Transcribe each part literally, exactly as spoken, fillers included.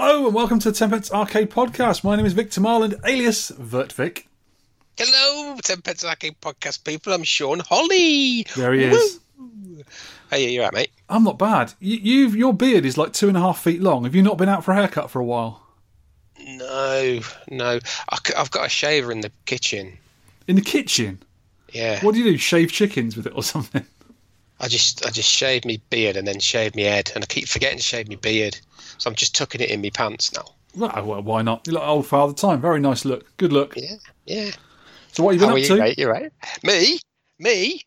Hello and welcome to the Tempest Arcade Podcast. My name is Victor Marland, alias Vertvic. Hello, Tempest Arcade Podcast people. I'm Sean Holly. There he is. Woo. Hey, you all right, mate? I'm not bad. You, you've your beard is like two and a half feet long. Have you not been out for a haircut for a while? No, no. I, I've got a shaver in the kitchen. In the kitchen? Yeah. What do you do? Shave chickens with it or something? I just I just shave my beard and then shave my head, and I keep forgetting to shave my beard, so I'm just tucking it in my pants now. Well, well why not? You look old Father Time. Very nice look. Good look. Yeah, yeah. So what have you been How up are you, to? Mate? You right? Me, me.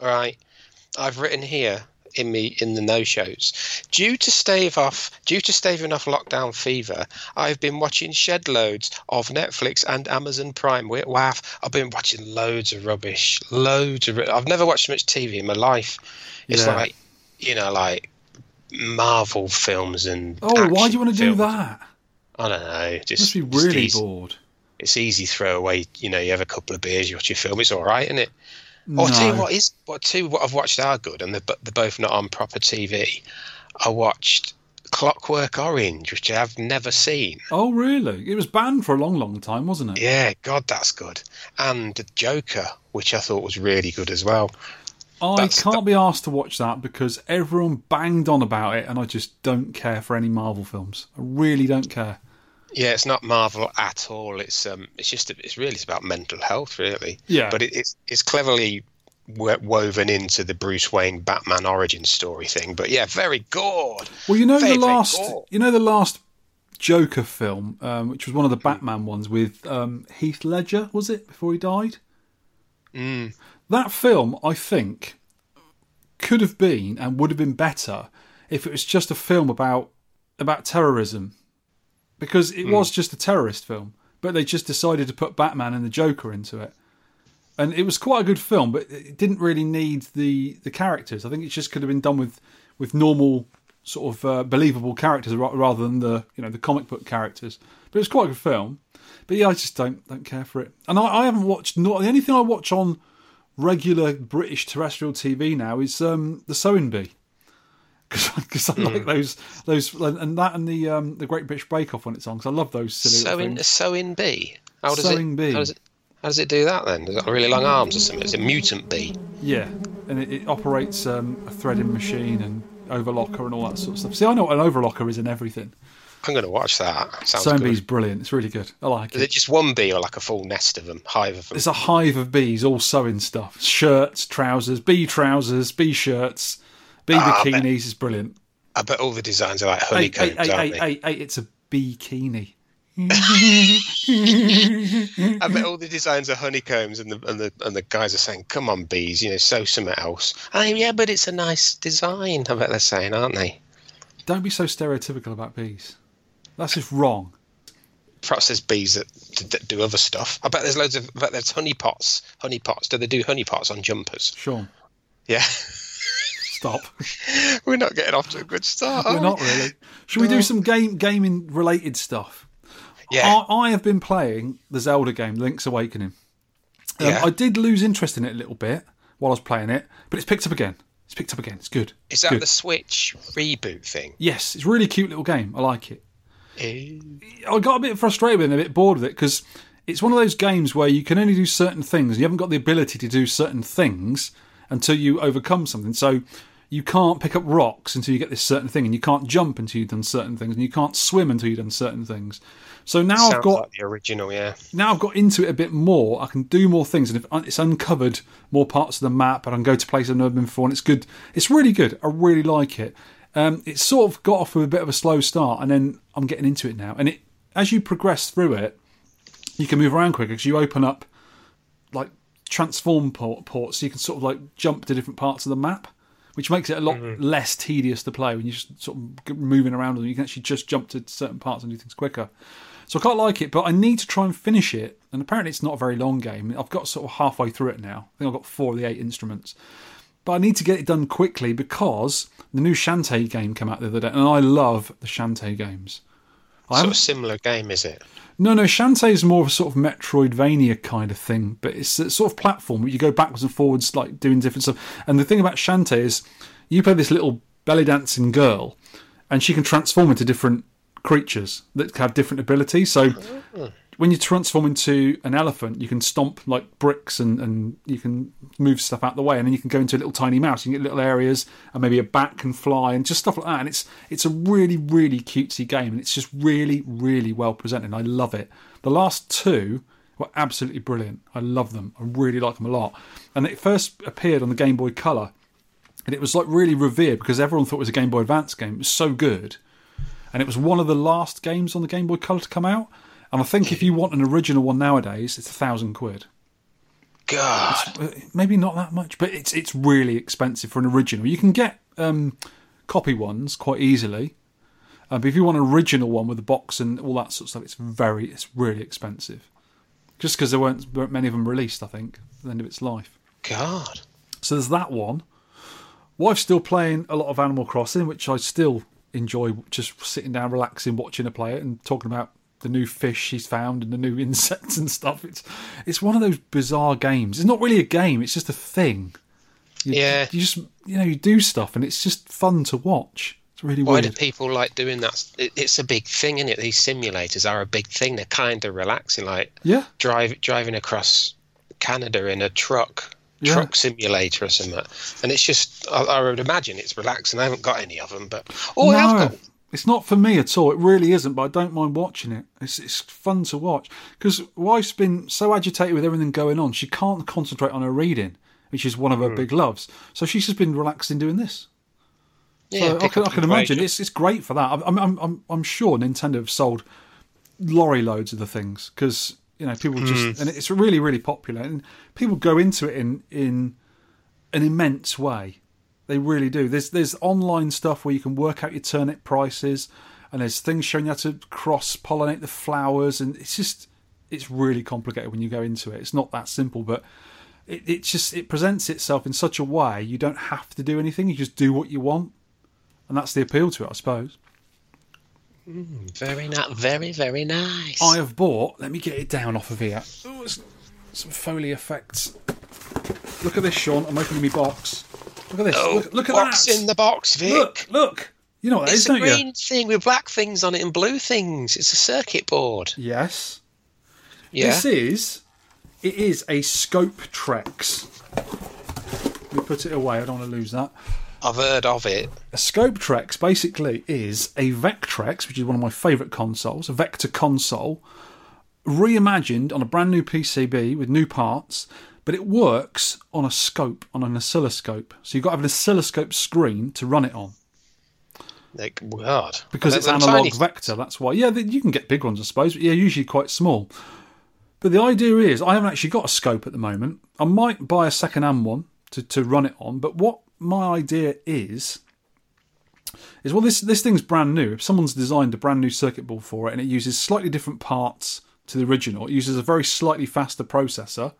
All right. I've written here in me in the no shows. Due to stave off, due to staving off lockdown fever, I've been watching shed loads of Netflix and Amazon Prime. Wow, I've been watching loads of rubbish, loads of. I've never watched much T V in my life. It's yeah. like, you know, like Marvel films and. Oh, why do you want to films. do that? I don't know. Just you must be really just bored. It's easy throwaway. You know, you have a couple of beers, you watch your film. It's all right, isn't it? No. Or two, what is what two? What I've watched are good, and they're, they're both not on proper T V. I watched Clockwork Orange, which I've never seen. Oh, really? It was banned for a long, long time, wasn't it? Yeah, God, that's good. And Joker, which I thought was really good as well. I that's, can't that... be asked to watch that because everyone banged on about it, and I just don't care for any Marvel films. I really don't care. Yeah, it's not Marvel at all. It's um, it's just it's really it's about mental health, really. Yeah. But it, it's it's cleverly woven into the Bruce Wayne Batman origin story thing. But yeah, very good. Well, you know very, the last you know the last Joker film, um, which was one of the Batman ones with um, Heath Ledger, was it before he died? Mm. That film, I think, could have been and would have been better if it was just a film about about terrorism. Because it mm. was just a terrorist film, but they just decided to put Batman and the Joker into it. And it was quite a good film, but it didn't really need the, the characters. I think it just could have been done with, with normal, sort of uh, believable characters rather than the you know the comic book characters. But it was quite a good film. But yeah, I just don't don't care for it. And I, I haven't watched... Not, the only thing I watch on regular British terrestrial T V now is um, The Sewing Bee. Because I like mm. those, those, and that, and the um, the Great British Bake Off when it's on. Because I love those silly sewing, things. Sewing bee. How does sewing it, bee. How does it? How does it do that then? It's got really long arms or something. It's a mutant bee. Yeah, and it, it operates um, a threading machine and overlocker and all that sort of stuff. See, I know what an overlocker is and everything. I'm going to watch that. Sounds sewing good. Bee's brilliant. It's really good. I like is it. Is it just one bee or like a full nest of them, hive of them? It's a hive of bees all sewing stuff: shirts, trousers, bee trousers, bee shirts. Bee bikinis oh, is brilliant. I bet all the designs are like honeycombs, hey, hey, aren't hey, they? Hey, hey, it's a bikini. I bet all the designs are honeycombs, and the and the and the guys are saying, "Come on, bees, you know, sew something else." Oh, yeah, but it's a nice design. I bet they're saying, aren't they? Don't be so stereotypical about bees. That's just wrong. Perhaps there's bees that, that do other stuff. I bet there's loads of. I bet there's honeypots. Honeypots. Do they do honeypots on jumpers? Sure. Yeah. Stop. We're not getting off to a good start. We're not really. Should we do some game gaming related stuff? Yeah. I, I have been playing the Zelda game, Link's Awakening. Um, yeah. I did lose interest in it a little bit while I was playing it, but it's picked up again. It's picked up again. It's good. Is that good. The Switch reboot thing? Yes. It's a really cute little game. I like it. Uh... I got a bit frustrated with it and a bit bored with it because it's one of those games where you can only do certain things and you haven't got the ability to do certain things until you overcome something. So you can't pick up rocks until you get this certain thing, and you can't jump until you've done certain things, and you can't swim until you've done certain things. So now Sounds I've got like the original, yeah. Now I've got into it a bit more. I can do more things, and it's uncovered more parts of the map, and I can go to places I've never been before, and it's good. It's really good. I really like it. Um, it's sort of got off with a bit of a slow start, and then I'm getting into it now. And it, as you progress through it, you can move around quicker because you open up like transform port, port so you can sort of like jump to different parts of the map, which makes it a lot mm-hmm. less tedious to play when you're just sort of moving around, and you can actually just jump to certain parts and do things quicker. So I quite like it, but I need to try and finish it, and apparently it's not a very long game. I've got sort of halfway through it now. I think I've got four of the eight instruments, but I need to get it done quickly because the new Shantae game came out the other day, and I love the Shantae games. I sort of similar game, is it? No, no, Shantae is more of a sort of Metroidvania kind of thing, but it's a sort of platform where you go backwards and forwards, like doing different stuff. And the thing about Shantae is you play this little belly dancing girl, and she can transform into different creatures that have different abilities. So when you transform into an elephant, you can stomp like bricks and, and you can move stuff out of the way, and then you can go into a little tiny mouse, you can get little areas, and maybe a bat can fly and just stuff like that. And it's it's a really, really cutesy game, and it's just really, really well presented. I love it. The last two were absolutely brilliant. I love them. I really like them a lot. And it first appeared on the Game Boy Color, and it was like really revered because everyone thought it was a Game Boy Advance game. It was so good. And it was one of the last games on the Game Boy Color to come out. And I think if you want an original one nowadays, it's a thousand quid. God. It's, maybe not that much, but it's it's really expensive for an original. You can get um, copy ones quite easily. Uh, but if you want an original one with a box and all that sort of stuff, it's very, it's really expensive. Just because there weren't, weren't many of them released, I think, at the end of its life. God. So there's that one. Wife's still playing a lot of Animal Crossing, which I still enjoy just sitting down, relaxing, watching her play it and talking about the new fish she's found and the new insects and stuff. It's it's one of those bizarre games. It's not really a game. It's just a thing. You, yeah. You just, you know, you do stuff and it's just fun to watch. It's really Why weird. Why do people like doing that? It's a big thing, isn't it? These simulators are a big thing. They're kind of relaxing, like yeah. drive, driving across Canada in a truck. Yeah. Truck simulator or something, and it's just I, I would imagine it's relaxing. I haven't got any of them, but oh, no, I have got. It's not for me at all. It really isn't, but I don't mind watching it. It's it's fun to watch because wife's been so agitated with everything going on, she can't concentrate on her reading, which is one of her mm. big loves. So she's just been relaxing doing this. Yeah, so I can I can imagine it's it's great for that. I'm I'm I'm I'm sure Nintendo have sold lorry loads of the things because. You know, people just, mm. and it's really, really popular, and people go into it in in an immense way. They really do. There's there's online stuff where you can work out your turnip prices, and there's things showing you how to cross pollinate the flowers, and it's just it's really complicated when you go into it. It's not that simple, but it it just it presents itself in such a way you don't have to do anything. You just do what you want, and that's the appeal to it, I suppose. Mm, very nice, very, very nice. I have bought, let me get it down off of here. Oh, it's some Foley effects. Look at this, Sean. I'm opening my box. Look at this. Oh, look, look at box that. Box in the box, Vic. Look, look. You know what that is, don't you? It's a green thing with black things on it and blue things. It's a circuit board. Yes. Yeah. This is, it is a Scope Trex. Let me put it away. I don't want to lose that. I've heard of it. A Scope Trex basically is a Vectrex, which is one of my favourite consoles, a Vector console, reimagined on a brand new P C B with new parts, but it works on a scope, on an oscilloscope. So you've got to have an oscilloscope screen to run it on. Like, God. Because it's analogue Vector, that's why. Yeah, you can get big ones, I suppose, but yeah, usually quite small. But the idea is, I haven't actually got a scope at the moment. I might buy a second-hand one to, to run it on, but what my idea is, is well, this this thing's brand new. If someone's designed a brand new circuit board for it and it uses slightly different parts to the original, it uses a very slightly faster processor,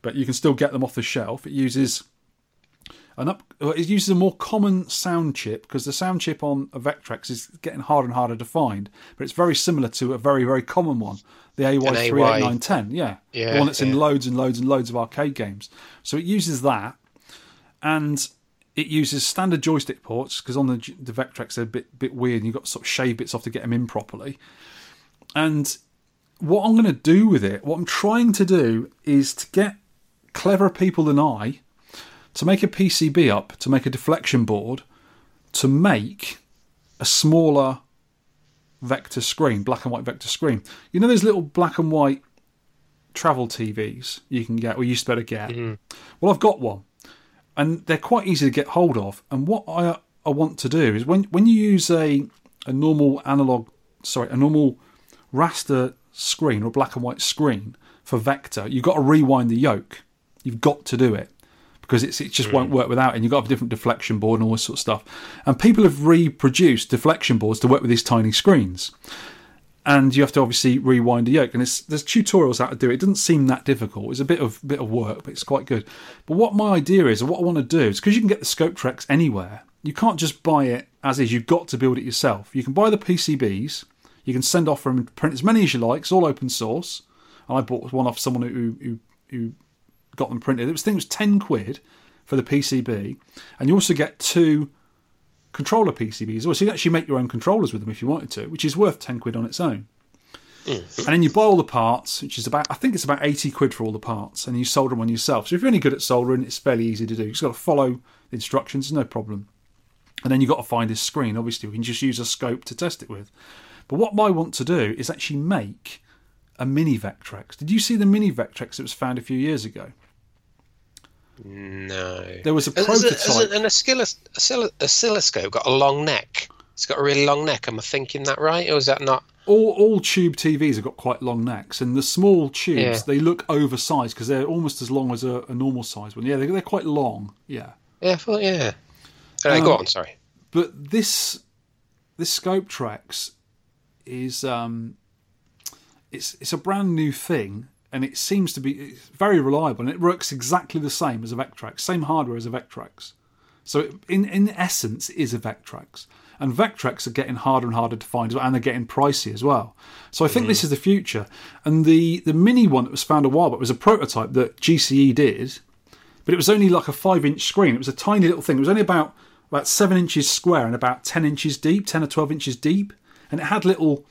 but you can still get them off the shelf. It uses an up, it uses a more common sound chip because the sound chip on a Vectrex is getting harder and harder to find, but it's very similar to a very, very common one, the A Y three eight nine one zero, yeah, yeah, the one that's yeah. in loads and loads and loads of arcade games. So it uses that, and it uses standard joystick ports because on the, the Vectrex they're a bit, bit weird and you've got to sort of shave bits off to get them in properly. And what I'm going to do with it, what I'm trying to do is to get cleverer people than I to make a P C B up, to make a deflection board, to make a smaller Vector screen, black and white Vector screen. You know those little black and white travel T Vs you can get or you used to better get? Mm-hmm. Well, I've got one. And they're quite easy to get hold of. And what I I want to do is when, when you use a a normal analog, sorry, a normal raster screen or black and white screen for Vector, you've got to rewind the yoke. You've got to do it because it's it just mm. won't work without it. And you've got to have a different deflection board and all this sort of stuff. And people have reproduced deflection boards to work with these tiny screens. And you have to obviously rewind the yoke. And it's, there's tutorials how to do it. It doesn't seem that difficult. It's a bit of bit of work, but it's quite good. But what my idea is, and what I want to do, is because you can get the Scope Trex anywhere, you can't just buy it as is. You've got to build it yourself. You can buy the P C Bs. You can send off them and print as many as you like. It's all open source. And I bought one off someone who who, who got them printed. It was, I think it was ten quid for the P C B. And you also get two controller P C Bs. Well, so you actually make your own controllers with them if you wanted to, which is worth ten quid on its own. Mm-hmm. And then you buy all the parts, which is about, I think it's about eighty quid for all the parts, and you solder them on yourself. So if you're any good at soldering, it's fairly easy to do. You've just got to follow the instructions, no problem. And then you've got to find this screen. Obviously, we can just use a scope to test it with. But what I want to do is actually make a mini Vectrex. Did you see the mini Vectrex that was found a few years ago? No. There was a prototype. Has an oscillos- oscilloscope got a long neck? It's got a really long neck. Am I thinking that right, or is that not? All, all tube T Vs have got quite long necks, and the small tubes, yeah. they look oversized because they're almost as long as a, a normal size one. Yeah, they're, they're quite long. Yeah. Yeah, I thought, yeah. All right, um, go on, sorry. But this this Scopetrax is um, it's it's a brand new thing, and it seems to be very reliable, and it works exactly the same as a Vectrex, same hardware as a Vectrex. So it, in in essence, it is a Vectrex. And Vectrex are getting harder and harder to find, and they're getting pricey as well. So I think mm. this is the future. And the, the mini one that was found a while back was a prototype that G C E did, but it was only like a five-inch screen. It was a tiny little thing. It was only about, about seven inches square and about ten inches deep, ten or twelve inches deep. And it had little,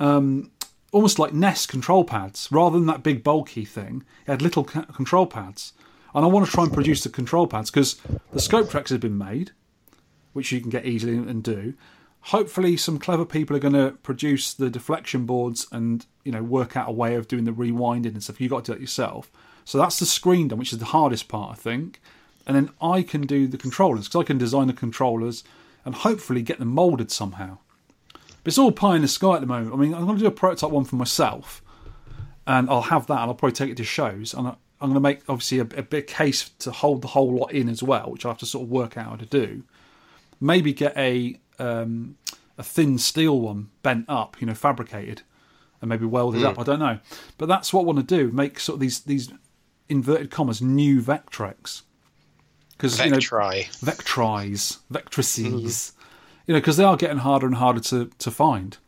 um, almost like N E S control pads. Rather than that big bulky thing, it had little c- control pads. And I want to try and produce the control pads because the Scopetrax has been made, which you can get easily and do. Hopefully some clever people are going to produce the deflection boards and, you know, work out a way of doing the rewinding and stuff. You've got to do it yourself. So that's the screen done, which is the hardest part, I think. And then I can do the controllers, because I can design the controllers and hopefully get them moulded somehow. But it's all pie in the sky at the moment. I mean, I'm going to do a prototype one for myself, and I'll have that, and I'll probably take it to shows. And I'm going to make, obviously, a, a big case to hold the whole lot in as well, which I'll have to sort of work out how to do. Maybe get a um, a thin steel one bent up, you know, fabricated, and maybe welded mm. up. I don't know, but that's what I want to do. Make sort of these these inverted commas new Vectrex, because Vectri. you know Vectris, Vectrices, mm. you know, because they are getting harder and harder to, to find.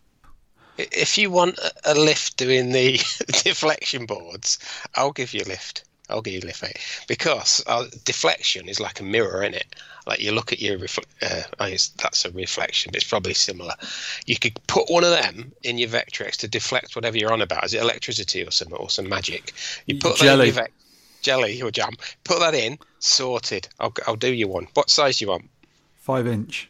If you want a lift doing the deflection boards, I'll give you a lift. I'll give you a lift, mate. Because uh, deflection is like a mirror, isn't it? Like you look at your refle- uh, I guess that's a reflection, but it's probably similar. You could put one of them in your Vectrex to deflect whatever you're on about. Is it electricity or some or some magic? You put jelly, that in your ve- jelly or jam. Put that in, sorted. I'll I'll do you one. What size do you want? Five inch.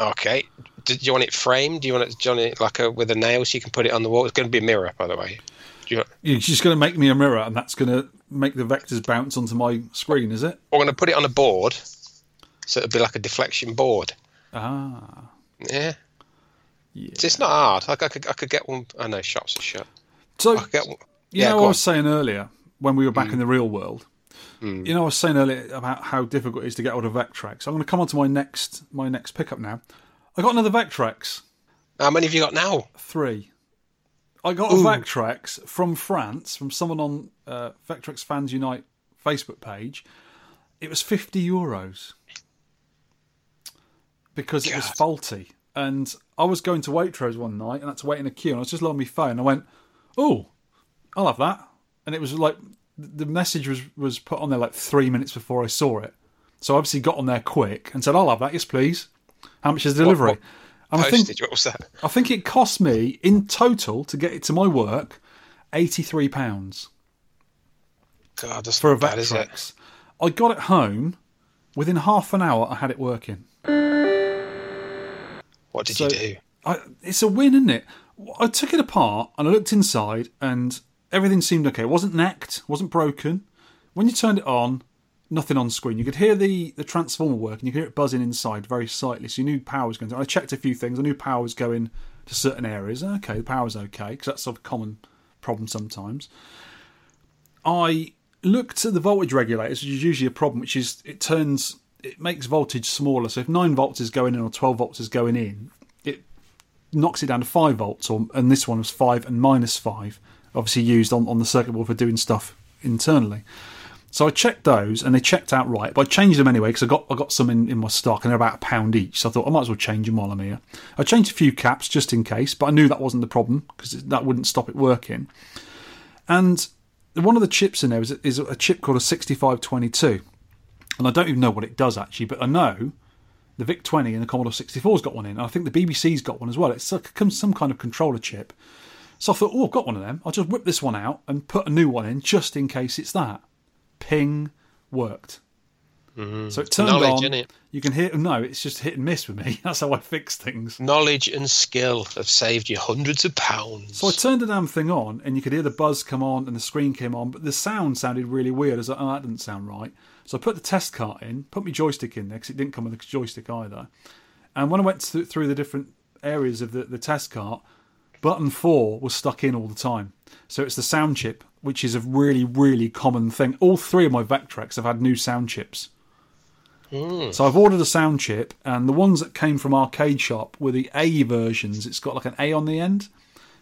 Okay. Do you want it framed? Do you want it, do you want it like a, with a nail so you can put it on the wall? It's going to be a mirror, by the way. Do you want- You're just going to make me a mirror, and that's going to make the vectors bounce onto my screen, is it? I'm going to put it on a board. So it'd be like a deflection board. Ah. Yeah. yeah. So it's not hard. Like I could, I could get one. I know shops are shut. So I get one. You yeah, know, I was on. saying earlier when we were back mm. in the real world. Mm. You know, I was saying earlier about how difficult it is to get hold of Vectrex. So I'm going to come on to my next, my next pickup now. I got another Vectrex. How many have you got now? Three. I got Ooh. a Vectrex from France, from someone on uh, Vectrex Fans Unite Facebook page. It was fifty euros. Because God. It was faulty. And I was going to Waitrose one night and I had to wait in a queue, and I was just on my phone. I went, oh, I'll have that. And it was like, the message was, was put on there like three minutes before I saw it. So I obviously got on there quick and said, I'll have that, yes please. How much is the delivery? What, what and postage, I think, what was that? I think it cost me, in total, to get it to my work, eighty-three pounds. God, that's for not a bad, is it? I got it home, within half an hour I had it working. What did so, you do? I, it's a win, isn't it? I took it apart and I looked inside and everything seemed okay. It wasn't necked, wasn't broken. When you turned it on, nothing on screen. You could hear the, the transformer work and you could hear it buzzing inside very slightly. So you knew power was going to... I checked a few things. I knew power was going to certain areas. Okay, the power's okay, because that's sort of a common problem sometimes. I looked at the voltage regulators, which is usually a problem, which is it turns... It makes voltage smaller. So if nine volts is going in or twelve volts is going in, it knocks it down to five volts. Or, and this one was five and minus five, obviously used on, on the circuit board for doing stuff internally. So I checked those and they checked out right. But I changed them anyway because I got I got some in, in my stock and they're about a pound each. So I thought I might as well change them while I'm here. I changed a few caps just in case, but I knew that wasn't the problem because that wouldn't stop it working. And one of the chips in there is, is a chip called a sixty-five twenty-two. And I don't even know what it does, actually, but I know the VIC twenty and the Commodore sixty-four's got one in. And I think the B B C's got one as well. It's some kind of controller chip. So I thought, oh, I've got one of them. I'll just whip this one out and put a new one in just in case it's that. Ping, worked. Mm-hmm. So it turned knowledge, on. Innit? You can hear. No, it's just hit and miss with me. That's how I fix things. Knowledge and skill have saved you hundreds of pounds. So I turned the damn thing on, and you could hear the buzz come on, and the screen came on, but the sound sounded really weird. I was like, oh, that didn't sound right. So I put the test cart in, put my joystick in there because it didn't come with a joystick either. And when I went th- through the different areas of the, the test cart, button four was stuck in all the time. So it's the sound chip, which is a really, really common thing. All three of my Vectrex have had new sound chips. So I've ordered a sound chip, and the ones that came from Arcade Shop were the A versions. It's got like an A on the end,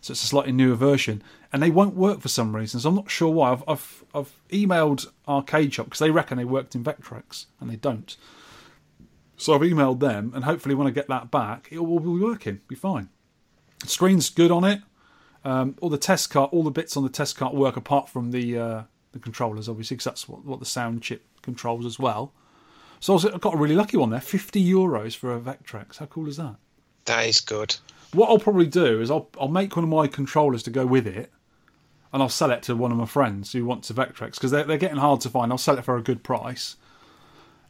so it's a slightly newer version, and they won't work for some reason, so I'm not sure why. I've I've, I've emailed Arcade Shop, because they reckon they worked in Vectrex, and they don't. So I've emailed them, and hopefully when I get that back, it will be working, be fine. The screen's good on it. Um, all the test cart, all the bits on the test cart work, apart from the, uh, the controllers, obviously, because that's what, what the sound chip controls as well. So I got a really lucky one there, fifty euros for a Vectrex. How cool is that? That is good. What I'll probably do is I'll I'll make one of my controllers to go with it, and I'll sell it to one of my friends who wants a Vectrex, because they're, they're getting hard to find. I'll sell it for a good price.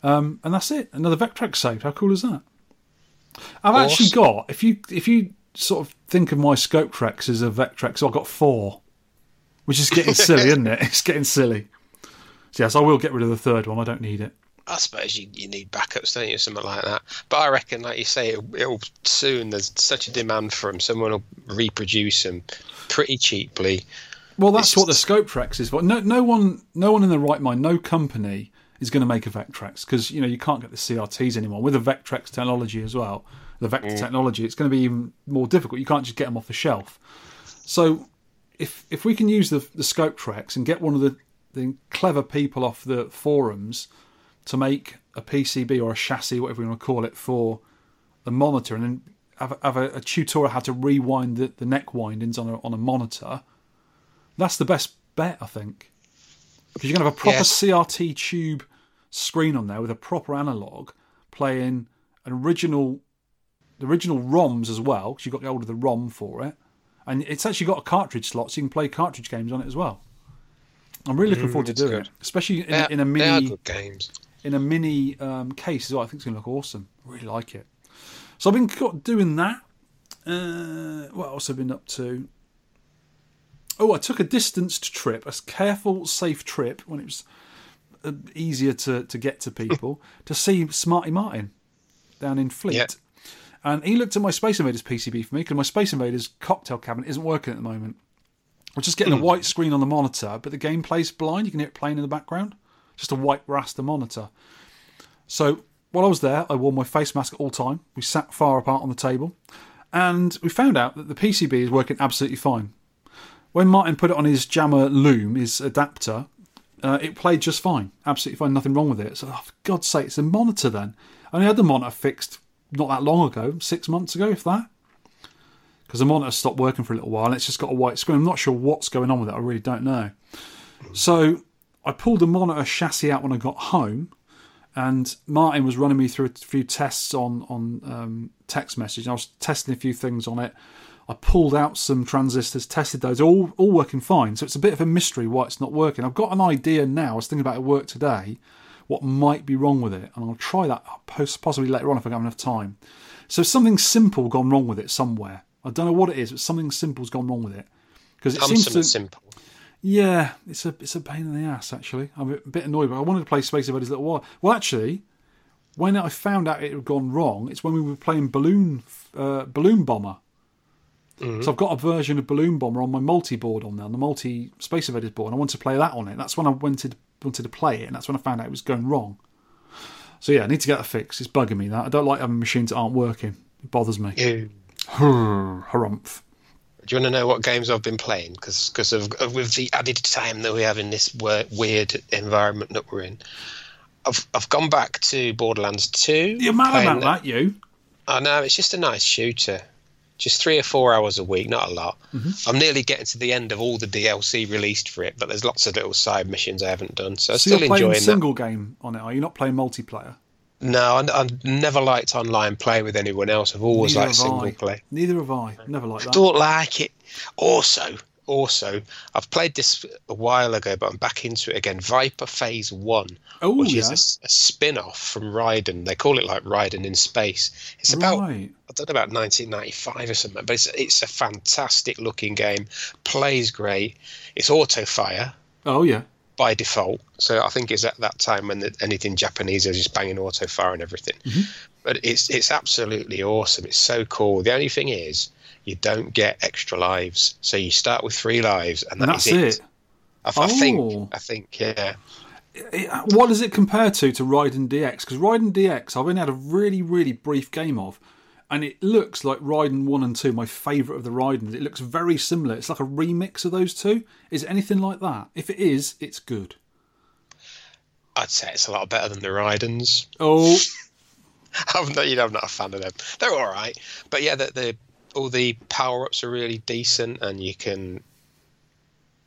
Um, and that's it. Another Vectrex saved. How cool is that? I've awesome. actually got, if you if you sort of think of my Scope Trex as a Vectrex, I've got four, which is getting silly, isn't it? It's getting silly. So yes, I will get rid of the third one. I don't need it. I suppose you, you need backups, don't you, something like that. But I reckon, like you say, it'll, it'll soon, there's such a demand for them, someone will reproduce them pretty cheaply. Well, that's just what the Scope Trex is for. No, no one no one in their right mind, no company is going to make a Vectrex, because, you know, you can't get the C R Ts anymore. With the Vectrex technology as well, the Vector mm. technology, it's going to be even more difficult. You can't just get them off the shelf. So if if we can use the, the Scope Trex and get one of the, the clever people off the forums to make a P C B or a chassis, whatever you want to call it, for the monitor, and then have, have a, a tutorial how to rewind the, the neck windings on a, on a monitor, that's the best bet, I think. Because you're going to have a proper yes. C R T tube screen on there with a proper analogue, playing an original the original ROMs as well, because you've got to get hold of the ROM for it. And it's actually got a cartridge slot, so you can play cartridge games on it as well. I'm really looking mm, forward to doing good. it, especially in, they, in a mini... good games. in a mini um, case as well. I think it's going to look awesome. I really like it. So I've been doing that. Uh, what else have I been up to? Oh, I took a distanced trip, a careful, safe trip, when it was uh, easier to, to get to people, to see Smarty Martin down in Fleet. Yeah. And he looked at my Space Invaders P C B for me, because my Space Invaders cocktail cabinet isn't working at the moment. We're just getting mm. a white screen on the monitor, but the game plays blind. You can hear it playing in the background. Just a white raster monitor. So while I was there, I wore my face mask at all time. We sat far apart on the table, and we found out that the P C B is working absolutely fine. When Martin put it on his Jammer Loom, his adapter, uh, it played just fine, absolutely fine, nothing wrong with it. So oh, for God's sake, it's a monitor then. I only had the monitor fixed not that long ago, six months ago, if that, because the monitor stopped working for a little while, and it's just got a white screen. I'm not sure what's going on with it. I really don't know. So I pulled the monitor chassis out when I got home, and Martin was running me through a few tests on, on um, text message. I was testing a few things on it. I pulled out some transistors, tested those, all all working fine. So it's a bit of a mystery why it's not working. I've got an idea now. I was thinking about it at work today, what might be wrong with it, and I'll try that possibly later on if I have enough time. So something simple gone wrong with it somewhere. I don't know what it is, but something simple's gone wrong with it. Because it I'm seems to... simple. Yeah, it's a it's a pain in the ass, actually. I'm a bit annoyed, but I wanted to play Space Invaders a little while. Well, actually, when I found out it had gone wrong, it's when we were playing Balloon uh, Balloon Bomber. Mm-hmm. So I've got a version of Balloon Bomber on my multi-board on there, on the multi-Space Invaders board, and I wanted to play that on it. That's when I wanted, wanted to play it, and that's when I found out it was going wrong. So yeah, I need to get that fixed. It's bugging me, that. I don't like having machines that aren't working. It bothers me. Ew. Harumph. Do you want to know what games I've been playing? Because because of, of with the added time that we have in this weird environment that we're in, I've I've gone back to Borderlands two. You're mad about that, you? I know, it's just a nice shooter. Just three or four hours a week, not a lot. Mm-hmm. I'm nearly getting to the end of all the D L C released for it, but there's lots of little side missions I haven't done, so, so I'm still you're enjoying that. So you're playing single game on it, are you? Not playing multiplayer? No, I, I've never liked online play with anyone else. I've always Neither liked single I. play. Neither have I. Never liked that. Don't like it. Also, also, I've played this a while ago, but I'm back into it again. Viper Phase One, oh, which yeah. is a, a spin-off from Raiden. They call it like Raiden in Space. It's about right. I don't know about nineteen ninety-five or something, but it's it's a fantastic looking game. Plays great. It's auto fire. Oh yeah. By default, so I think it's at that time when the, anything Japanese is just banging auto fire and everything. Mm-hmm. But it's it's absolutely awesome. It's so cool. The only thing is you don't get extra lives, so you start with three lives, and, that and that's is it. it. I, oh. I think. I think. Yeah. What does it compare to to Raiden D X? Because Raiden D X, I've only had a really really brief game of, and it looks like Raiden One and Two, my favourite of the Raidens. It looks very similar. It's like a remix of those two. Is it anything like that? If it is, it's good. I'd say it's a lot better than the Raidens. Oh, I'm not, you know, I'm not a fan of them. They're all right, but yeah, the, the all the power ups are really decent, and you can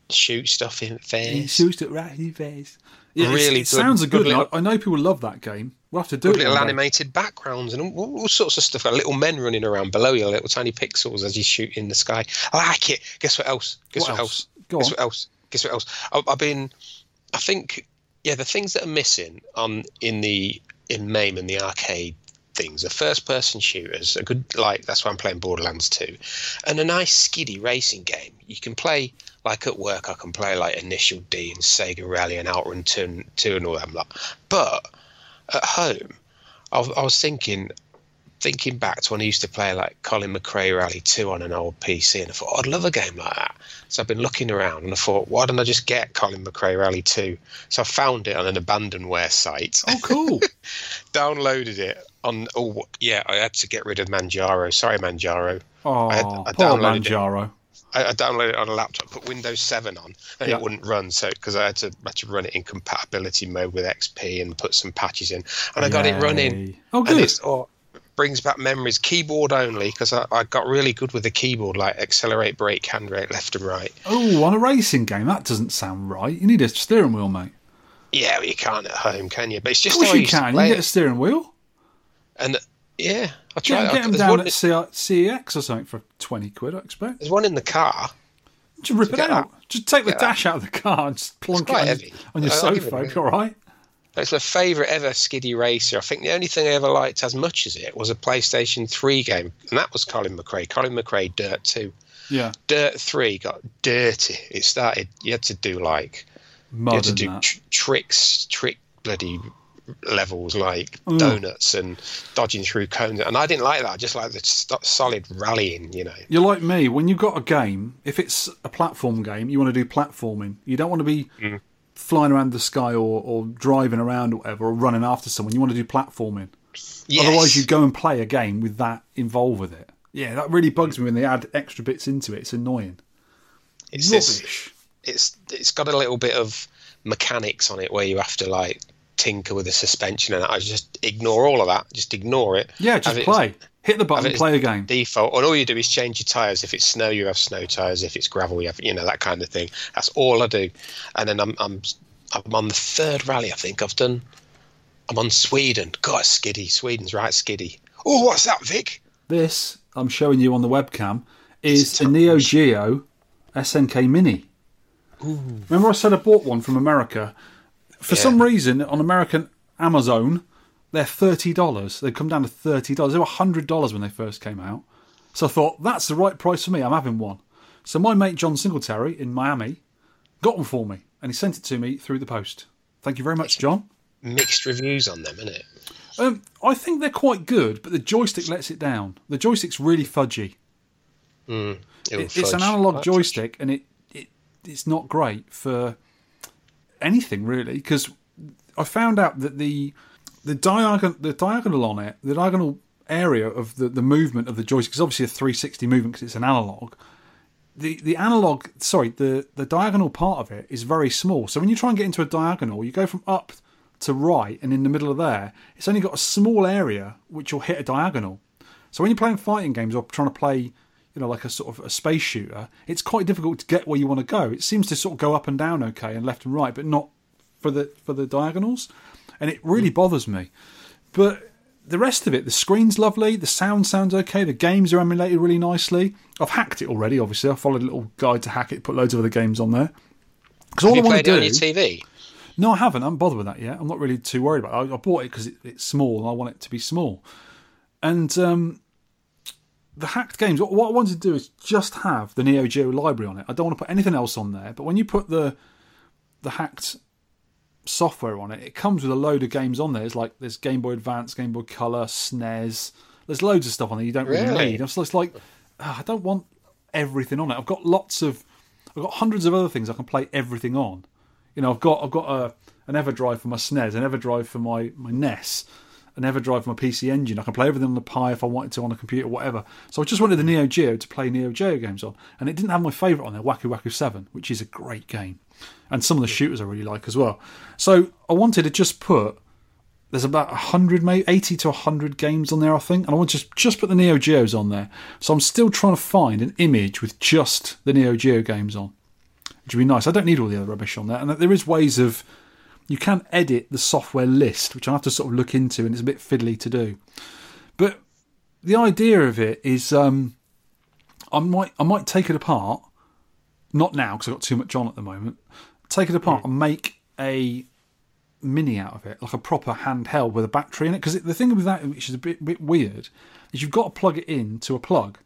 shoot stuff in face. You shoot it right in face. Yeah, really, it sounds a good. good little, I know people love that game. We'll have to do it. Little animated backgrounds and all, all sorts of stuff. Like little men running around below you, little tiny pixels as you shoot in the sky. I like it. Guess what else? Guess what, what else? Go Guess on. what else? Guess what else? I, I've been. I think. Yeah, the things that are missing on in the in MAME and the arcade things are first-person shooters. A good like that's why I'm playing Borderlands two, and a nice skiddy racing game. You can play. Like at work, I can play like Initial D and Sega Rally and Outrun two and all that lot. But at home, I, I was thinking, thinking back to when I used to play like Colin McRae Rally two on an old P C, and I thought, oh, I'd love a game like that. So I've been looking around and I thought, why don't I just get Colin McRae Rally two? So I found it on an abandonware site. Oh, cool. Downloaded it on. Oh, yeah, I had to get rid of Manjaro. Sorry, Manjaro. Oh, I had, I poor Manjaro. It. I downloaded it on a laptop, put Windows seven on, and yeah. it wouldn't run. So because I had to had to run it in compatibility mode with X P and put some patches in, and I Yay. got it running. Oh, good! And it's, oh, brings back memories. Keyboard only, because I, I got really good with the keyboard, like accelerate, brake, handbrake, left and right. Oh, on a racing game, that doesn't sound right. You need a steering wheel, mate. Yeah, well, you can't at home, can you? But it's just. Of course you can. You can get a steering wheel. And. Yeah, I tried. Get, get them down at C E X or something for twenty quid, I expect. There's one in the car. Just rip so it out. That. Just take get the dash that. out of the car and just plonk it on, heavy. on your I sofa. All right. It's my favourite ever skiddy racer. I think the only thing I ever liked as much as it was a PlayStation three game, and that was Colin McRae. Colin McRae Dirt two. Yeah. Dirt three got dirty. It started. You had to do like. Modern you had to do tr- tricks, trick bloody. levels like donuts mm. and dodging through cones, and I didn't like that. I just like the st- solid rallying, you know. You're like me. When you've got a game, if it's a platform game, you want to do platforming. You don't want to be mm. flying around the sky or, or driving around or whatever, or running after someone. You want to do platforming. Yes. Otherwise you go and play a game with that involved with it. Yeah, that really bugs me when they add extra bits into it. It's annoying. It's rubbish. This, it's it's got a little bit of mechanics on it where you have to like tinker with the suspension, and I just ignore all of that. Just ignore it. Yeah, just it, play. Hit the button, play a game. Default, and all you do is change your tyres. If it's snow, you have snow tyres. If it's gravel, you have, you know, that kind of thing. That's all I do. And then I'm I'm I'm on the third rally. I think I've done. I'm on Sweden. God, it's skiddy. Sweden's right skiddy. Oh, what's that, Vic? This I'm showing you on the webcam is a, a Neo Geo S N K Mini. Ooh. Remember, I said I bought one from America. For yeah. some reason, on American Amazon, they're thirty dollars. They've come down to thirty dollars. They were one hundred dollars when they first came out. So I thought, that's the right price for me. I'm having one. So my mate John Singletary in Miami got one for me, and he sent it to me through the post. Thank you very much, John. Mixed reviews on them, isn't it? Um, I think they're quite good, but the joystick lets it down. The joystick's really fudgy. Mm, it it, fudge. It's an analogue joystick, fudge. and it, it it's not great for... anything really, because I found out that the the diagonal the diagonal on it the diagonal area of the, the movement of the joystick is obviously a three sixty movement because it's an analog. The the analog sorry the the diagonal part of it is very small. So when you try and get into a diagonal, you go from up to right, and in the middle of there, it's only got a small area which will hit a diagonal. So when you're playing fighting games or trying to play, you know, like a sort of a space shooter, it's quite difficult to get where you want to go. It seems to sort of go up and down okay and left and right, but not for the for the diagonals. And it really bothers me. But the rest of it, the screen's lovely, the sound sounds okay, the games are emulated really nicely. I've hacked it already, obviously. I followed a little guide to hack it, put loads of other games on there. Because all I want to do. Have you played it on your T V? No, I haven't. I haven't bothered with that yet. I'm not really too worried about it. I, I bought it because it, it's small and I want it to be small. And um, the hacked games, what, what I wanted to do is just have the Neo Geo library on it. I don't want to put anything else on there. But when you put the the hacked software on it, it comes with a load of games on there. It's like there's Game Boy Advance, Game Boy Color, S N E S. There's loads of stuff on there you don't really, really need. It's like, oh, I don't want everything on it. I've got lots of, I've got hundreds of other things I can play everything on. You know, I've got I've got a, an EverDrive for my S N E S, an EverDrive for my, my N E S, an EverDrive for my P C Engine. I can play everything on the Pi if I wanted to on a computer, whatever. So I just wanted the Neo Geo to play Neo Geo games on. And it didn't have my favourite on there, Waku Waku seven, which is a great game. And some of the shooters I really like as well. So I wanted to just put, there's about one hundred, maybe eighty to one hundred games on there, I think. And I want to just, just put the Neo Geos on there. So I'm still trying to find an image with just the Neo Geo games on, which would be nice. I don't need all the other rubbish on there. And there is ways of... You can edit the software list, which I have to sort of look into, and it's a bit fiddly to do. But the idea of it is um, I might I might take it apart. Not now, because I've got too much on at the moment. Take it apart and make a mini out of it, like a proper handheld with a battery in it. Because the thing with that, which is a bit, bit weird, is you've got to plug it in to a plug.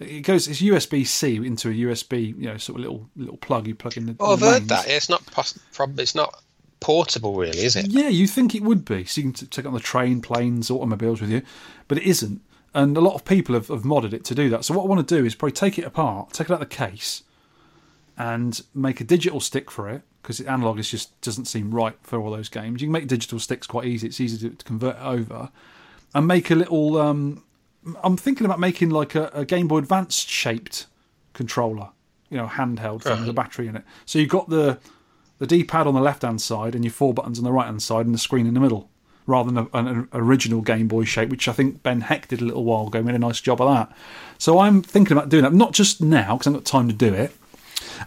It goes. It's U S B C into a U S B, you know, sort of little little plug you plug in. The, oh, I've heard that. It's not pos- prob- It's not portable, really, is it? Yeah, you think it would be. So you can t- take it on the train, planes, automobiles with you, but it isn't. And a lot of people have, have modded it to do that. So what I want to do is probably take it apart, take it out of the case, and make a digital stick for it, because analog is just doesn't seem right for all those games. You can make digital sticks quite easy. It's easy to, to convert it over, and make a little. Um, I'm thinking about making like a, a Game Boy Advance shaped controller, you know, handheld thing with a battery in it. So you've got the the D-pad on the left-hand side and your four buttons on the right-hand side and the screen in the middle, rather than a, an original Game Boy shape, which I think Ben Heck did a little while ago, made a nice job of that. So I'm thinking about doing that, not just now, because I haven't got time to do it.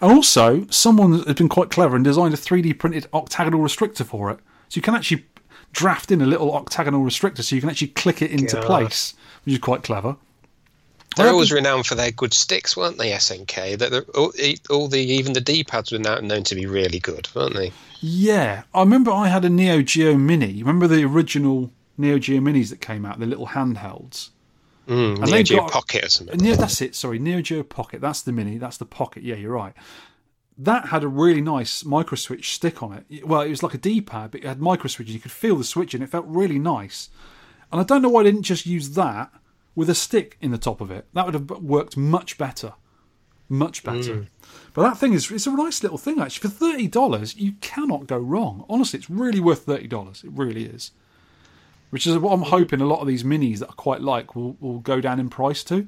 And also, someone has been quite clever and designed a three D printed octagonal restrictor for it. So you can actually draft in a little octagonal restrictor so you can actually click it into God. place, which is quite clever. They're always renowned for their good sticks, weren't they, S N K? That all, all the even the D-pads were now known to be really good, weren't they? Yeah, I remember I had a Neo Geo Mini. Remember the original Neo Geo Minis that came out, the little handhelds? Mm, and Neo Geo got, Pocket or something. Neo, that's it, sorry, Neo Geo Pocket. That's the Mini, that's the Pocket. Yeah, you're right. That had a really nice microswitch stick on it. Well, it was like a D-pad, but it had microswitch. You could feel the switch and it felt really nice. And I don't know why I didn't just use that with a stick in the top of it. That would have worked much better. Much better. Mm. But that thing is, it's a nice little thing, actually. For thirty dollars, you cannot go wrong. Honestly, it's really worth thirty dollars. It really is. Which is what I'm hoping a lot of these minis that I quite like will, will go down in price to.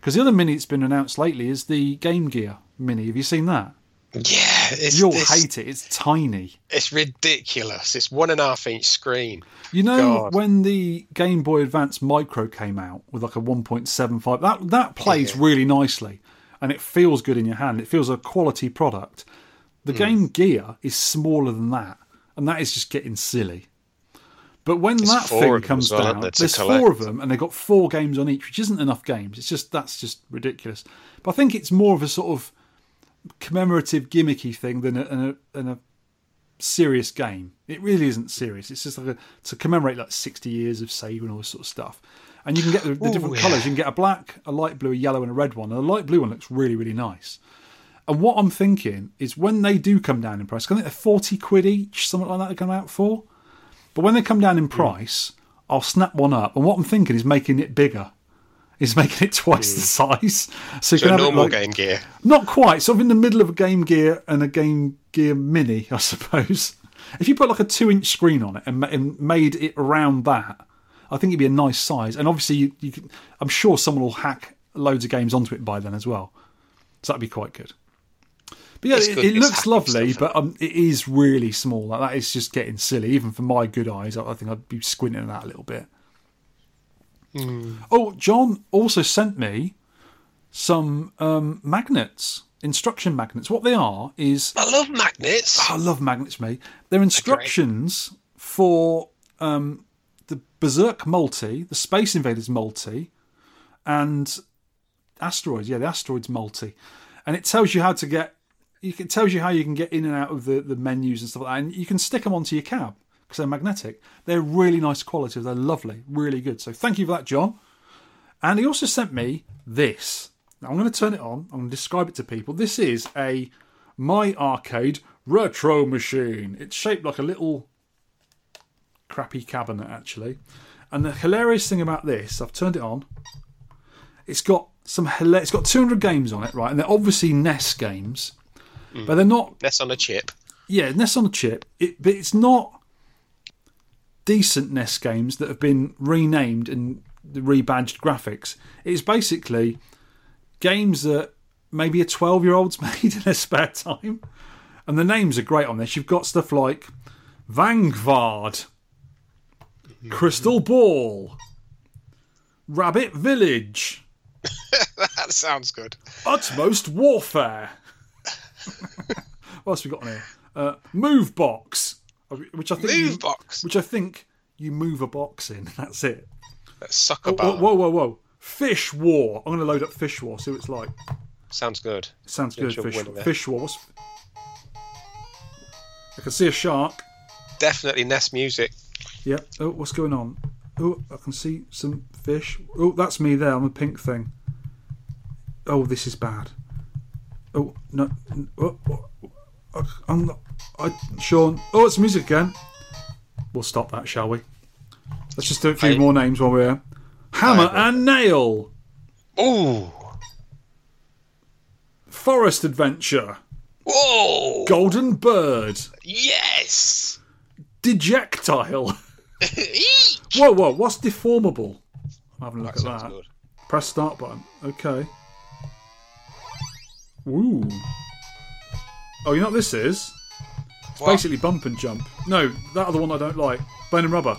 Because the other mini that's been announced lately is the Game Gear Mini. Have you seen that? Yeah, it's, you'll it's, hate it. It's tiny. It's ridiculous. It's one and a half inch screen. You know, God. When the Game Boy Advance Micro came out with like a one point seven five, that that plays yeah. really nicely, and it feels good in your hand. It feels a quality product. The mm. Game Gear is smaller than that, and that is just getting silly. But when it's that thing comes well, down, there's collect. four of them, and they've got four games on each, which isn't enough games. It's just that's just ridiculous. But I think it's more of a sort of commemorative gimmicky thing than a, than a, than a serious game. It really isn't serious. It's just like a, to commemorate like sixty years of Sega and all this sort of stuff. And you can get the, the Ooh, different yeah. colours. You can get a black, a light blue, a yellow and a red one. And the light blue one looks really, really nice. And what I'm thinking is when they do come down in price, I think they're forty quid each, something like that they come out for. But when they come down in price, mm. I'll snap one up. And what I'm thinking is making it bigger. Is making it twice the size. So, you so can have normal like, Game Gear. Not quite. Sort of in the middle of a Game Gear and a Game Gear Mini, I suppose. If you put like a two-inch screen on it and, and made it around that, I think it'd be a nice size. And obviously, you, you can, I'm sure someone will hack loads of games onto it by then as well. So that'd be quite good. But yeah, it's it, it looks lovely, but um, it is really small. Like, that is just getting silly. Even for my good eyes, I, I think I'd be squinting at that a little bit. Mm. Oh, John also sent me some um, magnets, instruction magnets. What they are is... I love magnets. Oh, I love magnets, mate. They're instructions okay. for um, the Berserk multi, the Space Invaders multi, and Asteroids. Yeah, the Asteroids multi, and it tells you how to get. It tells you how you can get in and out of the, the menus and stuff like that, and you can stick them onto your cab because they're magnetic. They're really nice quality. They're lovely, really good. So thank you for that, John. And he also sent me this. Now I'm going to turn it on. I'm going to describe it to people. This is a My Arcade retro machine. It's shaped like a little crappy cabinet, actually. And the hilarious thing about this, I've turned it on. It's got some. Hila- it's got two hundred games on it, right? And they're obviously N E S games, mm. but they're not N E S on a chip. Yeah, N E S on a chip. It, but it's not decent N E S games that have been renamed and rebadged graphics. It's basically games that maybe a twelve-year-old's made in their spare time. And the names are great on this. You've got stuff like Vanguard, mm-hmm. Crystal Ball, Rabbit Village. That sounds good. Utmost Warfare. What else have we got on here? Uh, move Box. Which I think move you, box. Which I think you move a box in. That's it. That's sucker bar. Whoa, whoa, whoa, whoa. Fish War. I'm going to load up Fish War, see what it's like. Sounds good. Sounds good, Fish, Fish War. I can see a shark. Definitely N E S music. Yep. Oh, what's going on? Oh, I can see some fish. Oh, that's me there. I'm a pink thing. Oh, this is bad. Oh, no. Oh, oh, I'm not. I, Sean. Oh, it's music again. We'll stop that, shall we? Let's just do a few I, more names while we're here. Hammer and Nail. Ooh. Forest Adventure. Whoa. Golden Bird. Yes. Dejectile. Whoa, whoa. What's deformable? I'm having a look that at that. Good. Press start button. Okay. Ooh. Oh, you know what this is? It's what? Basically bump and jump. No, that other one I don't like. Bone and Rubber.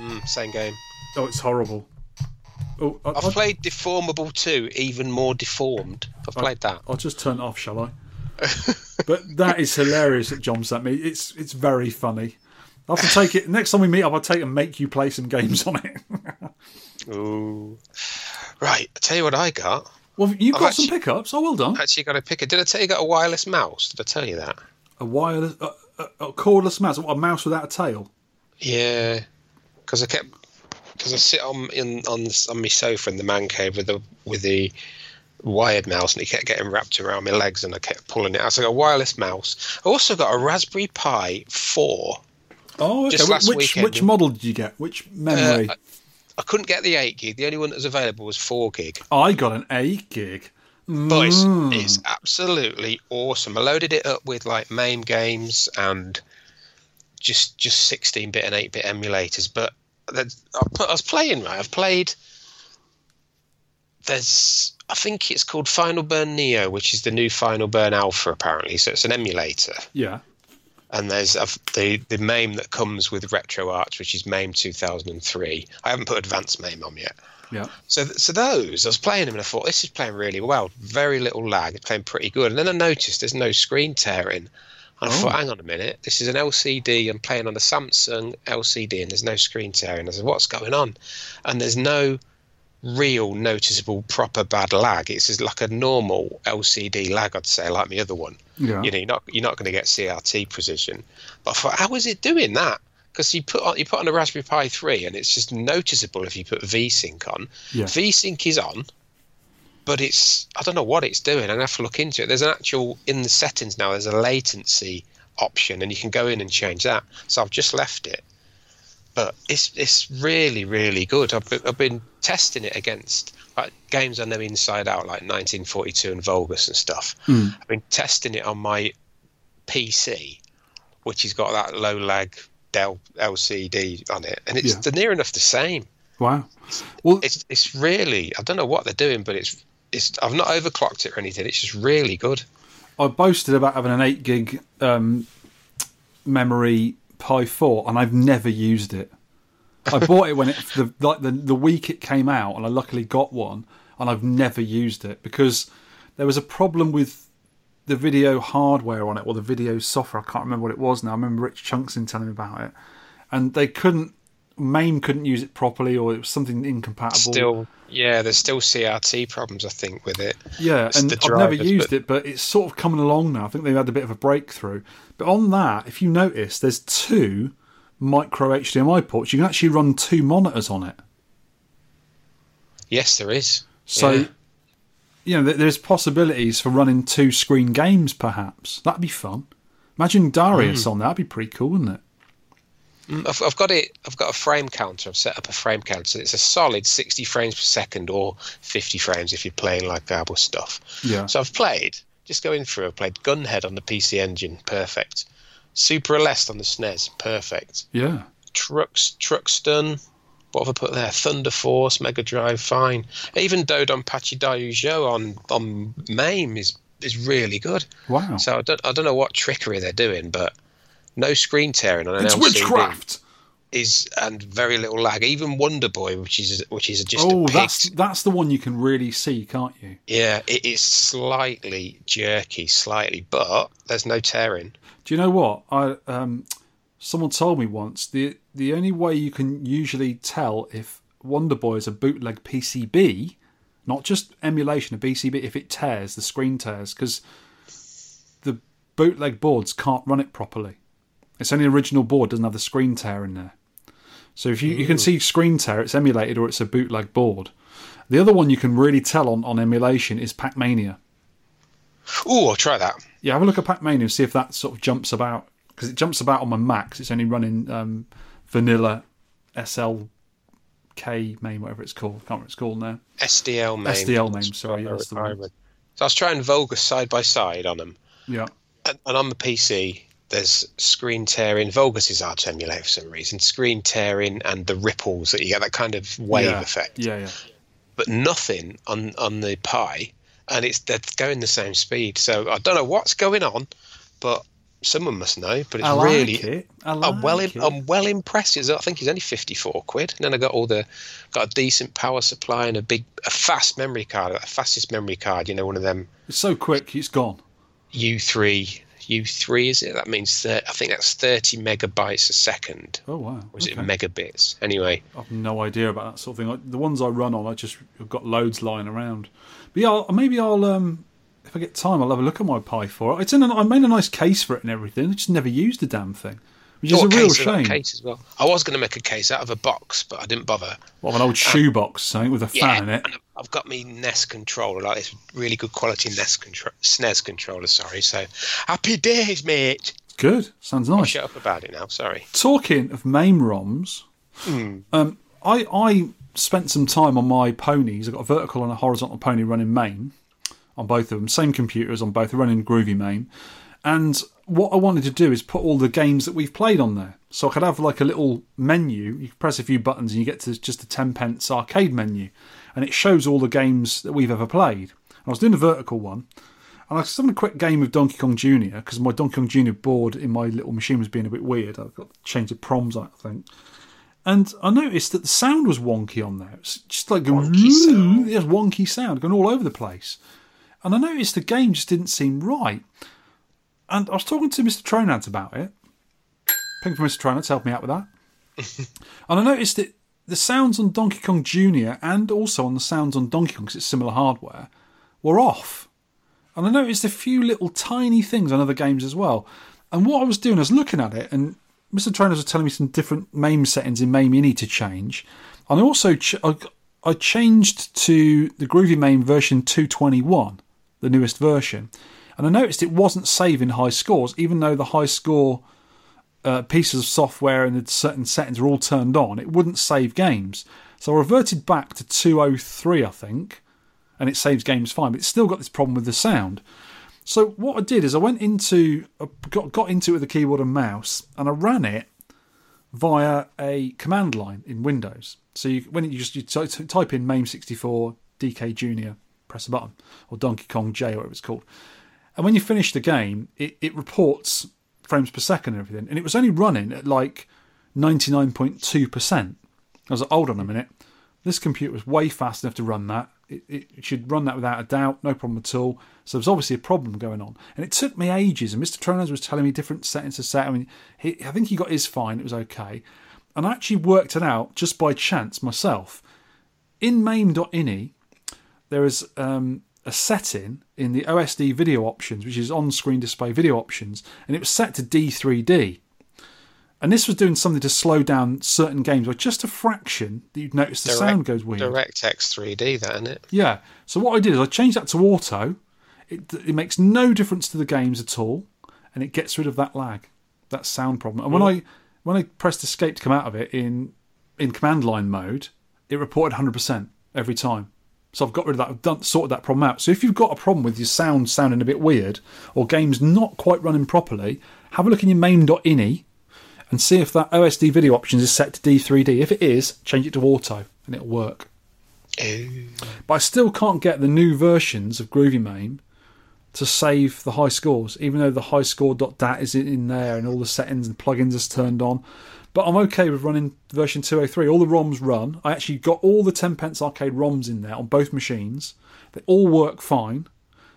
Mm, same game. Oh, it's horrible. Oh, I, I've I, played Deformable two, even more deformed. I've I, played that. I'll just turn it off, shall I? But that is hilarious that John sent me. It's it's very funny. I'll have to take it. Next time we meet up, I'll take and make you play some games on it. Ooh. Right, I'll tell you what I got. Well, you've I've got actually, some pickups. Oh, well done. Actually got a pickup. Did I tell you you got a wireless mouse? Did I tell you that? A wireless, a, a, a cordless mouse? A mouse without a tail? Yeah. Because I kept, because I sit on in on this, on my sofa in the man cave with the with the wired mouse, and it kept getting wrapped around my legs, and I kept pulling it out. So I got a wireless mouse. I also got a Raspberry Pi four. Oh, okay. Just last which weekend. Which model did you get? Which memory? Uh, I, I couldn't get the eight gig. The only one that was available was four gig. I got an eight gig. Mm. But it's, it's absolutely awesome. I loaded it up with like MAME games and. Just just sixteen-bit and eight-bit emulators, but I was playing right. I've played. There's, I think it's called Final Burn Neo, which is the new Final Burn Alpha, apparently. So it's an emulator. Yeah. And there's I've, the the MAME that comes with RetroArch, which is MAME two thousand three. I haven't put Advanced MAME on yet. Yeah. So so those I was playing them, and I thought this is playing really well. Very little lag. It's playing pretty good. And then I noticed there's no screen tearing. And oh. I thought, hang on a minute, this is an L C D, I'm playing on a Samsung L C D and there's no screen tearing. I said, what's going on? And there's no real noticeable proper bad lag. It's just like a normal L C D lag, I'd say, like the other one. Yeah. You know, you're not you're not going to get C R T precision. But I thought, how is it doing that? Because you put on you put on a Raspberry Pi three and it's just noticeable if you put VSync on. Yeah. VSync is on. But it's, I don't know what it's doing. I'm going to have to look into it. There's an actual, in the settings now, there's a latency option, and you can go in and change that. So I've just left it. But it's it's really, really good. I've been, I've been testing it against like, games I know inside out, like nineteen forty-two and Vulgus and stuff. Mm. I've been testing it on my P C, which has got that low lag Dell L C D on it. And it's yeah. near enough the same. Wow. Well, it's, it's really, I don't know what they're doing, but it's, It's, I've not overclocked it or anything. It's just really good. I boasted about having an eight gig um, memory Pi four, and I've never used it. I bought it when it the, like the the week it came out, and I luckily got one, and I've never used it because there was a problem with the video hardware on it or the video software. I can't remember what it was now. I remember Rich Chunkson telling me about it, and they couldn't MAME couldn't use it properly, or it was something incompatible. Still, yeah, there's still C R T problems, I think, with it. Yeah, it's and I've drivers, never used but... it, but it's sort of coming along now. I think they've had a bit of a breakthrough. But on that, if you notice, there's two micro H D M I ports. You can actually run two monitors on it. Yes, there is. So, yeah. you know, there's possibilities for running two screen games, perhaps. That'd be fun. Imagine Darius mm. on that. That'd be pretty cool, wouldn't it? I've, I've got it. I've got a frame counter. I've set up a frame counter. It's a solid sixty frames per second, or fifty frames if you're playing like Garble stuff. Yeah. So I've played, just going through, I've played Gunhead on the P C Engine, perfect. Super Aleste on the S N E S, perfect. Yeah. Trucks, Truckstun, what have I put there? Thunder Force, Mega Drive, fine. Even Dodonpachi Daiyūjō on on MAME is is really good. Wow. So I don't I don't know what trickery they're doing, but. No screen tearing on an it's L C D. It's witchcraft. Is and very little lag. Even Wonder Boy, which is which is just oh, a that's that's the one you can really see, can't you? Yeah, it is slightly jerky, slightly, but there's no tearing. Do you know what? I um, someone told me once the the only way you can usually tell if Wonder Boy is a bootleg P C B, not just emulation of P C B, if it tears, the screen tears, because the bootleg boards can't run it properly. It's only original board, doesn't have the screen tear in there. So if you, you can see screen tear, it's emulated or it's a bootleg board. The other one you can really tell on, on emulation is Pac-Mania. Ooh, I'll try that. Yeah, have a look at Pac-Mania and see if that sort of jumps about. Because it jumps about on my Mac, because it's only running um, vanilla S L K MAME, whatever it's called. I can't remember what it's called now. S D L MAME. S D L MAME, sorry. Yeah, that's the one. So I was trying Vulgus side by side on them. Yeah. And, and on the P C... There's screen tearing. Vulgus is hard to emulate for some reason. Screen tearing and the ripples that you get, that kind of wave yeah. effect. Yeah, yeah. But nothing on, on the Pi, and it's they're going the same speed. So I don't know what's going on, but someone must know. But it's I like really, it. I like I'm well, it. I'm well impressed. I think it's only fifty-four quid. And then I got all the got a decent power supply and a big, a fast memory card, the fastest memory card. You know, one of them. It's so quick, it's gone. U three. U three, is it? That means that I think that's thirty megabytes a second. Oh wow! Or is okay. it megabits? Anyway, I've no idea about that sort of thing. The ones I run on, I just I've got loads lying around. But yeah, I'll, maybe I'll um, if I get time, I'll have a look at my Pi for it. It's in. A, I made a nice case for it and everything. I just never used the damn thing, which is a, a real shame. Case as well. I was going to make a case out of a box, but I didn't bother. What, an old shoebox, something with a yeah, fan in it. And I've got my N E S controller, like this really good quality N E S contro- S N E S controller, sorry. So, happy days, mate. Good. Sounds nice. I'll shut up about it now, sorry. Talking of MAME ROMs, mm. um, I, I spent some time on my ponies. I've got a vertical and a horizontal pony running MAME on both of them. Same computers on both, running Groovy MAME. And what I wanted to do is put all the games that we've played on there. So I could have like a little menu. You press a few buttons and you get to just a ten pence arcade menu. And it shows all the games that we've ever played. And I was doing the vertical one. And I was having a quick game of Donkey Kong Junior because my Donkey Kong Junior board in my little machine was being a bit weird. I've got to change the proms, I think. And I noticed that the sound was wonky on there. It's just like wonky sound. There's wonky sound going all over the place. And I noticed the game just didn't seem right. And I was talking to Mister Tronant about it. Ping for Mister Tronant to help me out with that. And I noticed that the sounds on Donkey Kong Junior and also on the sounds on Donkey Kong, because it's similar hardware, were off. And I noticed a few little tiny things on other games as well. And what I was doing, I was looking at it, and Mister Trainers was telling me some different MAME settings in MAME you need to change. And I also ch- I, I changed to the Groovy MAME version two twenty-one, the newest version. And I noticed it wasn't saving high scores, even though the high score... Uh, pieces of software and certain settings were all turned on, it wouldn't save games. So I reverted back to two oh three, I think, and it saves games fine, but it's still got this problem with the sound. So what I did is I went into, I got, got into it with a keyboard and mouse, and I ran it via a command line in Windows. So you, when you just you t- t- type in MAME sixty-four, D K Junior, press a button, or Donkey Kong J, or whatever it's called. And when you finish the game, it, it reports... frames per second and everything, and it was only running at like ninety-nine point two percent. I was like, hold on a minute, this computer was way fast enough to run that. It, it should run that without a doubt, no problem at all. So there's obviously a problem going on, and it took me ages. And Mister Tronans was telling me different settings to set. I mean, he, I think he got his fine; it was okay. And I actually worked it out just by chance myself. In MAME.ini, there is um, a setting in the O S D video options, which is on-screen display video options, and it was set to D three D. And this was doing something to slow down certain games by just a fraction that you'd notice the direct, sound goes weird. DirectX three D, that, isn't it? Yeah. So what I did is I changed that to auto. It, it makes no difference to the games at all, and it gets rid of that lag, that sound problem. And when mm. I when I pressed escape to come out of it in in command line mode, it reported one hundred percent every time. So I've got rid of that. I've done, sorted that problem out. So if you've got a problem with your sound sounding a bit weird or games not quite running properly, have a look in your MAME.ini and see if that O S D video options is set to D three D. If it is, change it to auto and it'll work. Ew. But I still can't get the new versions of Groovy MAME to save the high scores, even though the high score.dat is in there and all the settings and plugins is turned on. But I'm okay with running version two oh three. All the ROMs run. I actually got all the Tempest Arcade ROMs in there on both machines. They all work fine.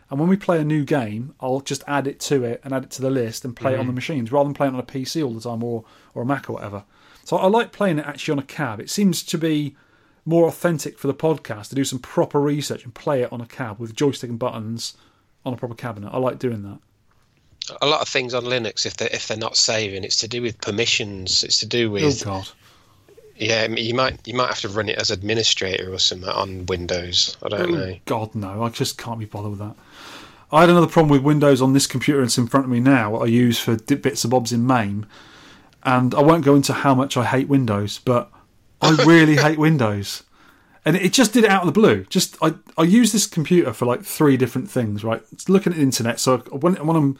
And when we play a new game, I'll just add it to it and add it to the list and play mm-hmm. it on the machines rather than playing on a P C all the time or, or a Mac or whatever. So I like playing it actually on a cab. It seems to be more authentic for the podcast to do some proper research and play it on a cab with joystick and buttons on a proper cabinet. I like doing that. A lot of things on Linux, if they're, if they're not saving, it's to do with permissions. It's to do with... Oh, God. Yeah, I mean, you might you might have to run it as administrator or something on Windows. I don't oh, know. God, no. I just can't be bothered with that. I had another problem with Windows on this computer that's in front of me now, what I use for bits and bobs in MAME. And I won't go into how much I hate Windows, but I really hate Windows. And it just did it out of the blue. Just I, I use this computer for like three different things, right? It's looking at the internet. So when, when I'm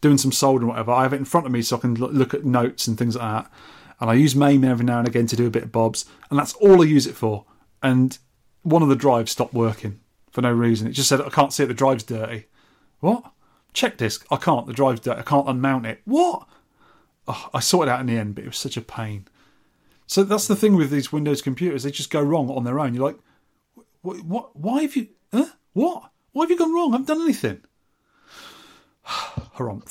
doing some soldering or whatever, I have it in front of me so I can look at notes and things like that. And I use MAME every now and again to do a bit of bobs. And that's all I use it for. And one of the drives stopped working for no reason. It just said, I can't see it, the drive's dirty. What? Check disk. I can't, the drive's dirty. I can't unmount it. What? Oh, I sorted it out in the end, but it was such a pain. So that's the thing with these Windows computers. They just go wrong on their own. You're like, what? what why have you... Huh? What? Why have you gone wrong? I haven't done anything.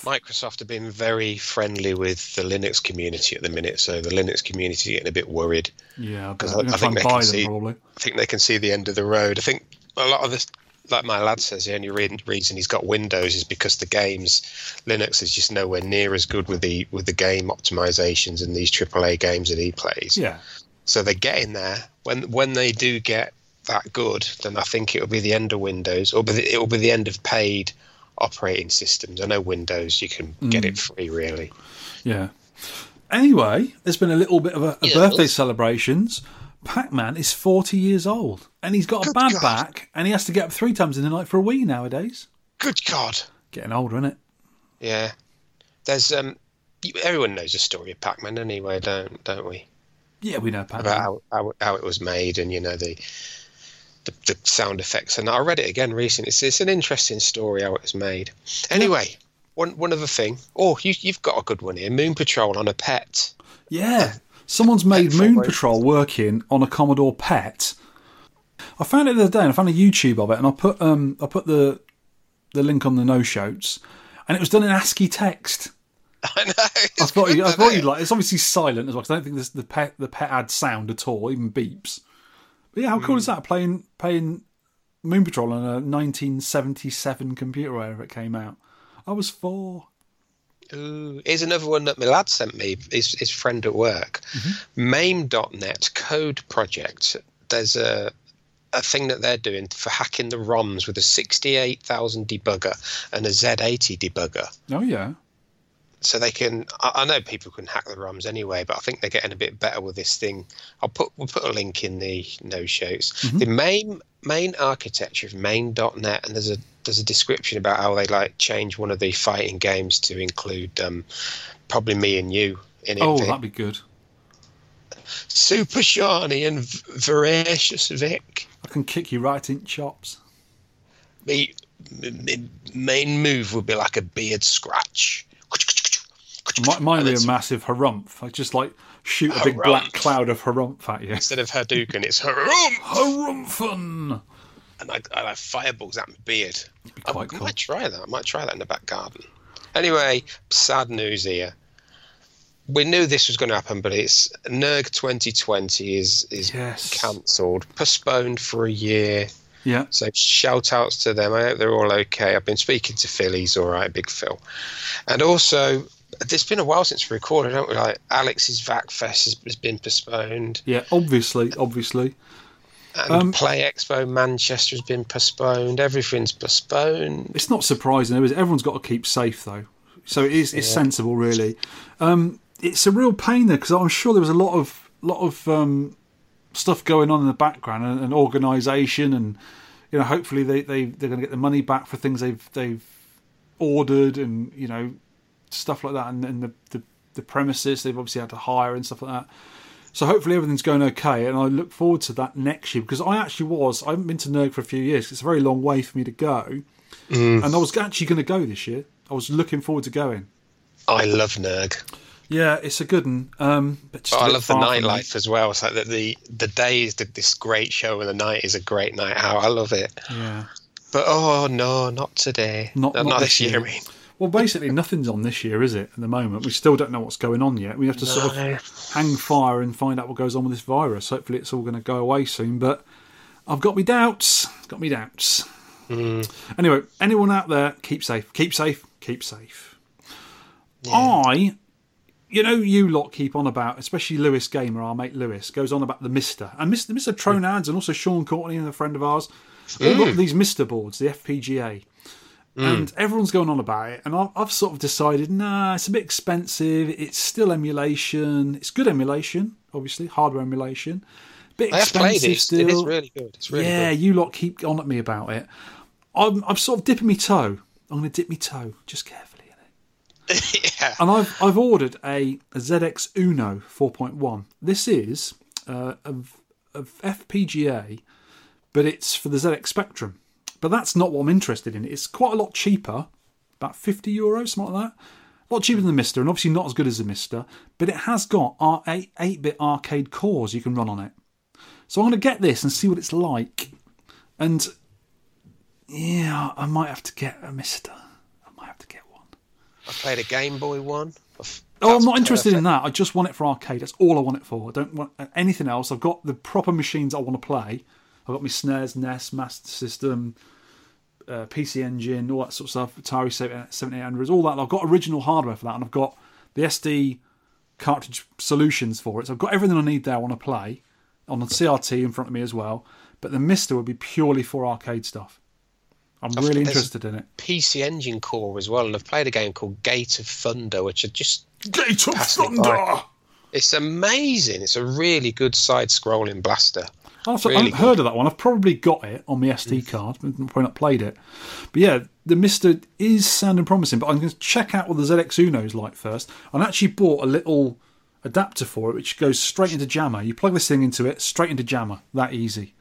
Microsoft have been very friendly with the Linux community at the minute, so the Linux community is getting a bit worried. Yeah, because I, I think they can see. Probably. I think they can see the end of the road. I think a lot of this, like my lad says, the only reason he's got Windows is because the games, Linux is just nowhere near as good with the with the game optimizations and these triple A games that he plays. Yeah, so they get in there when when they do get that good, then I think it'll be the end of Windows, or it will be the end of paid operating systems. I know Windows, you can get mm. it free, really. Yeah. Anyway, there's been a little bit of a, a yeah. birthday celebrations. Pac-Man is forty years old, and he's got good a bad God. back, and he has to get up three times in the night for a wee nowadays. Good God. Getting older, isn't it? Yeah. There's um. Everyone knows the story of Pac-Man anyway, don't don't we? Yeah, we know Pac-Man. About how, how, how it was made, and, you know, the... The, the sound effects, and I read it again recently. It's, it's an interesting story how it was made. Anyway, one one other thing. Oh, you, you've got a good one here. Moon Patrol on a pet. Yeah, someone's made Moon Patrol, Patrol working on a Commodore P E T. I found it the other day, and I found a YouTube of it, and I put um I put the the link on the no shows, and it was done in ASCII text. I know. I thought you, I thought you'd like. It's obviously silent as well, because I don't think this, the pet the pet had sound at all, even beeps. But yeah, how cool mm. is that? Playing playing Moon Patrol on a nineteen seventy-seven computer wherever it came out. I was four. Ooh, here's another one that my lad sent me, his, his friend at work. Mm-hmm. MAME dot net Code Project. There's a a thing that they're doing for hacking the ROMs with a sixty-eight thousand debugger and a Z eighty debugger. Oh, yeah. So they can, I know people can hack the ROMs anyway, but I think they're getting a bit better with this thing. I'll put, we'll put a link in the no shows. Mm-hmm. The main, main architecture of MAME dot net, and there's a, there's a description about how they like change one of the fighting games to include um, Probably Me and You in it. Oh, that'd be good. Super Shiny and Voracious Vic. I can kick you right in chops. The main move would be like a beard scratch. Mine would be a massive harumph. I just like shoot a big harumph. Black cloud of harumph at you. Instead of Hadouken, it's harumph! Harumphin! And I, I like fireballs at my beard. Be I cool. might try that. I might try that in the back garden. Anyway, sad news here. we knew this was going to happen, but it's N E R G twenty twenty is is yes. cancelled, postponed for a year. Yeah. So shout outs to them. I hope they're all okay. I've been speaking to Phil. He's all right, Big Phil. And also, it's been a while since we recorded, haven't we? Like Alex's V A C Fest has, has been postponed. Yeah, obviously, obviously. And um, Play Expo Manchester has been postponed. Everything's postponed. It's not surprising, though, is it? Everyone's got to keep safe, though. So it is, it's yeah. sensible, really. Um, it's a real pain there because I'm sure there was a lot of lot of um, stuff going on in the background and, and organisation, and you know, hopefully they, they they're going to get the money back for things they've they've ordered and you know stuff like that, and, and the, the the premises they've obviously had to hire and stuff like that. So hopefully everything's going okay, and I look forward to that next year because I actually was I haven't been to N E R G for a few years. It's a very long way for me to go, mm. and I was actually going to go this year. I was looking forward to going. I love N E R G. Yeah, it's a good one. Um, but just oh, I love the nightlife as well. It's like the, the, the day is the, this great show, and the night is a great night out. I love it. Yeah. But oh, no, not today. Not, no, not, not this year, year, I mean. Well, basically, nothing's on this year, is it, at the moment? We still don't know what's going on yet. We have to no. sort of hang fire and find out what goes on with this virus. Hopefully, it's all going to go away soon. But I've got me doubts. Got me doubts. Mm. Anyway, anyone out there, keep safe. Keep safe. Keep safe. Yeah. I, you know, you lot keep on about, especially Lewis Gamer, our mate Lewis, goes on about the Mister. And Mister Mister Tronads and also Sean Courtney, and a friend of ours, mm. all got these Mister boards, the F P G A. Mm. And everyone's going on about it. And I've, I've sort of decided, nah, it's a bit expensive. It's still emulation. It's good emulation, obviously, hardware emulation. Bit I expensive have played it. Still. It is really good. It's really yeah, good. You lot keep on at me about it. I'm, I'm sort of dipping my toe. I'm going to dip my toe, just carefully in it. yeah. And I've I've ordered a, a Z X Uno four point one. This is uh, a, a F P G A, but it's for the Z X Spectrum. But that's not what I'm interested in. It's quite a lot cheaper, about fifty euro, something like that. A lot cheaper than the Mister, and obviously not as good as the Mister, but it has got eight bit arcade cores you can run on it. So I'm going to get this and see what it's like. And yeah, I might have to get a Mister. I might have to get one. I played a Game Boy one. That's oh, I'm not interested perfect. in that. I just want it for arcade. That's all I want it for. I don't want anything else. I've got the proper machines I want to play. I've got my S N E S, N E S, Master System, uh, P C Engine, all that sort of stuff, Atari seventy-eight hundreds, all that. I've got original hardware for that, and I've got the S D cartridge solutions for it. So I've got everything I need there I want to play on the C R T in front of me as well. But the Mister would be purely for arcade stuff. I'm I've, really interested in it. P C Engine core as well, and I've played a game called Gate of Thunder, which I just Gate of Thunder. It it's amazing. It's a really good side-scrolling blaster. Also, really I haven't good. heard of that one. I've probably got it on my S D card, but probably not played it. But yeah, the Mister is sounding promising. But I'm going to check out what the Z X Uno is like first. I actually bought a little adapter for it, which goes straight into Jammer. You plug this thing into it, straight into Jammer. That easy.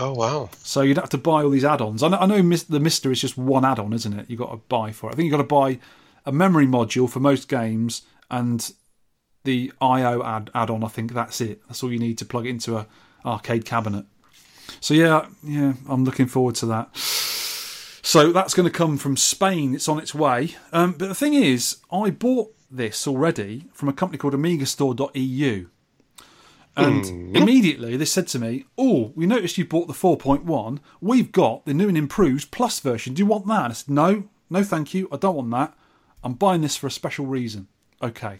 Oh, wow. So you'd have to buy all these add-ons. I know, I know the Mister is just one add-on, isn't it? You've got to buy for it. I think you've got to buy a memory module for most games and the I O add- add-on. I think that's it. That's all you need to plug it into a arcade cabinet. So yeah, yeah, I'm looking forward to that. So that's going to come from Spain. It's on its way. Um, but the thing is, I bought this already from a company called Amiga Store dot E U. And mm. immediately they said to me, oh, we noticed you bought the four point one. We've got the new and improved Plus version. Do you want that? And I said, no, no thank you. I don't want that. I'm buying this for a special reason. Okay.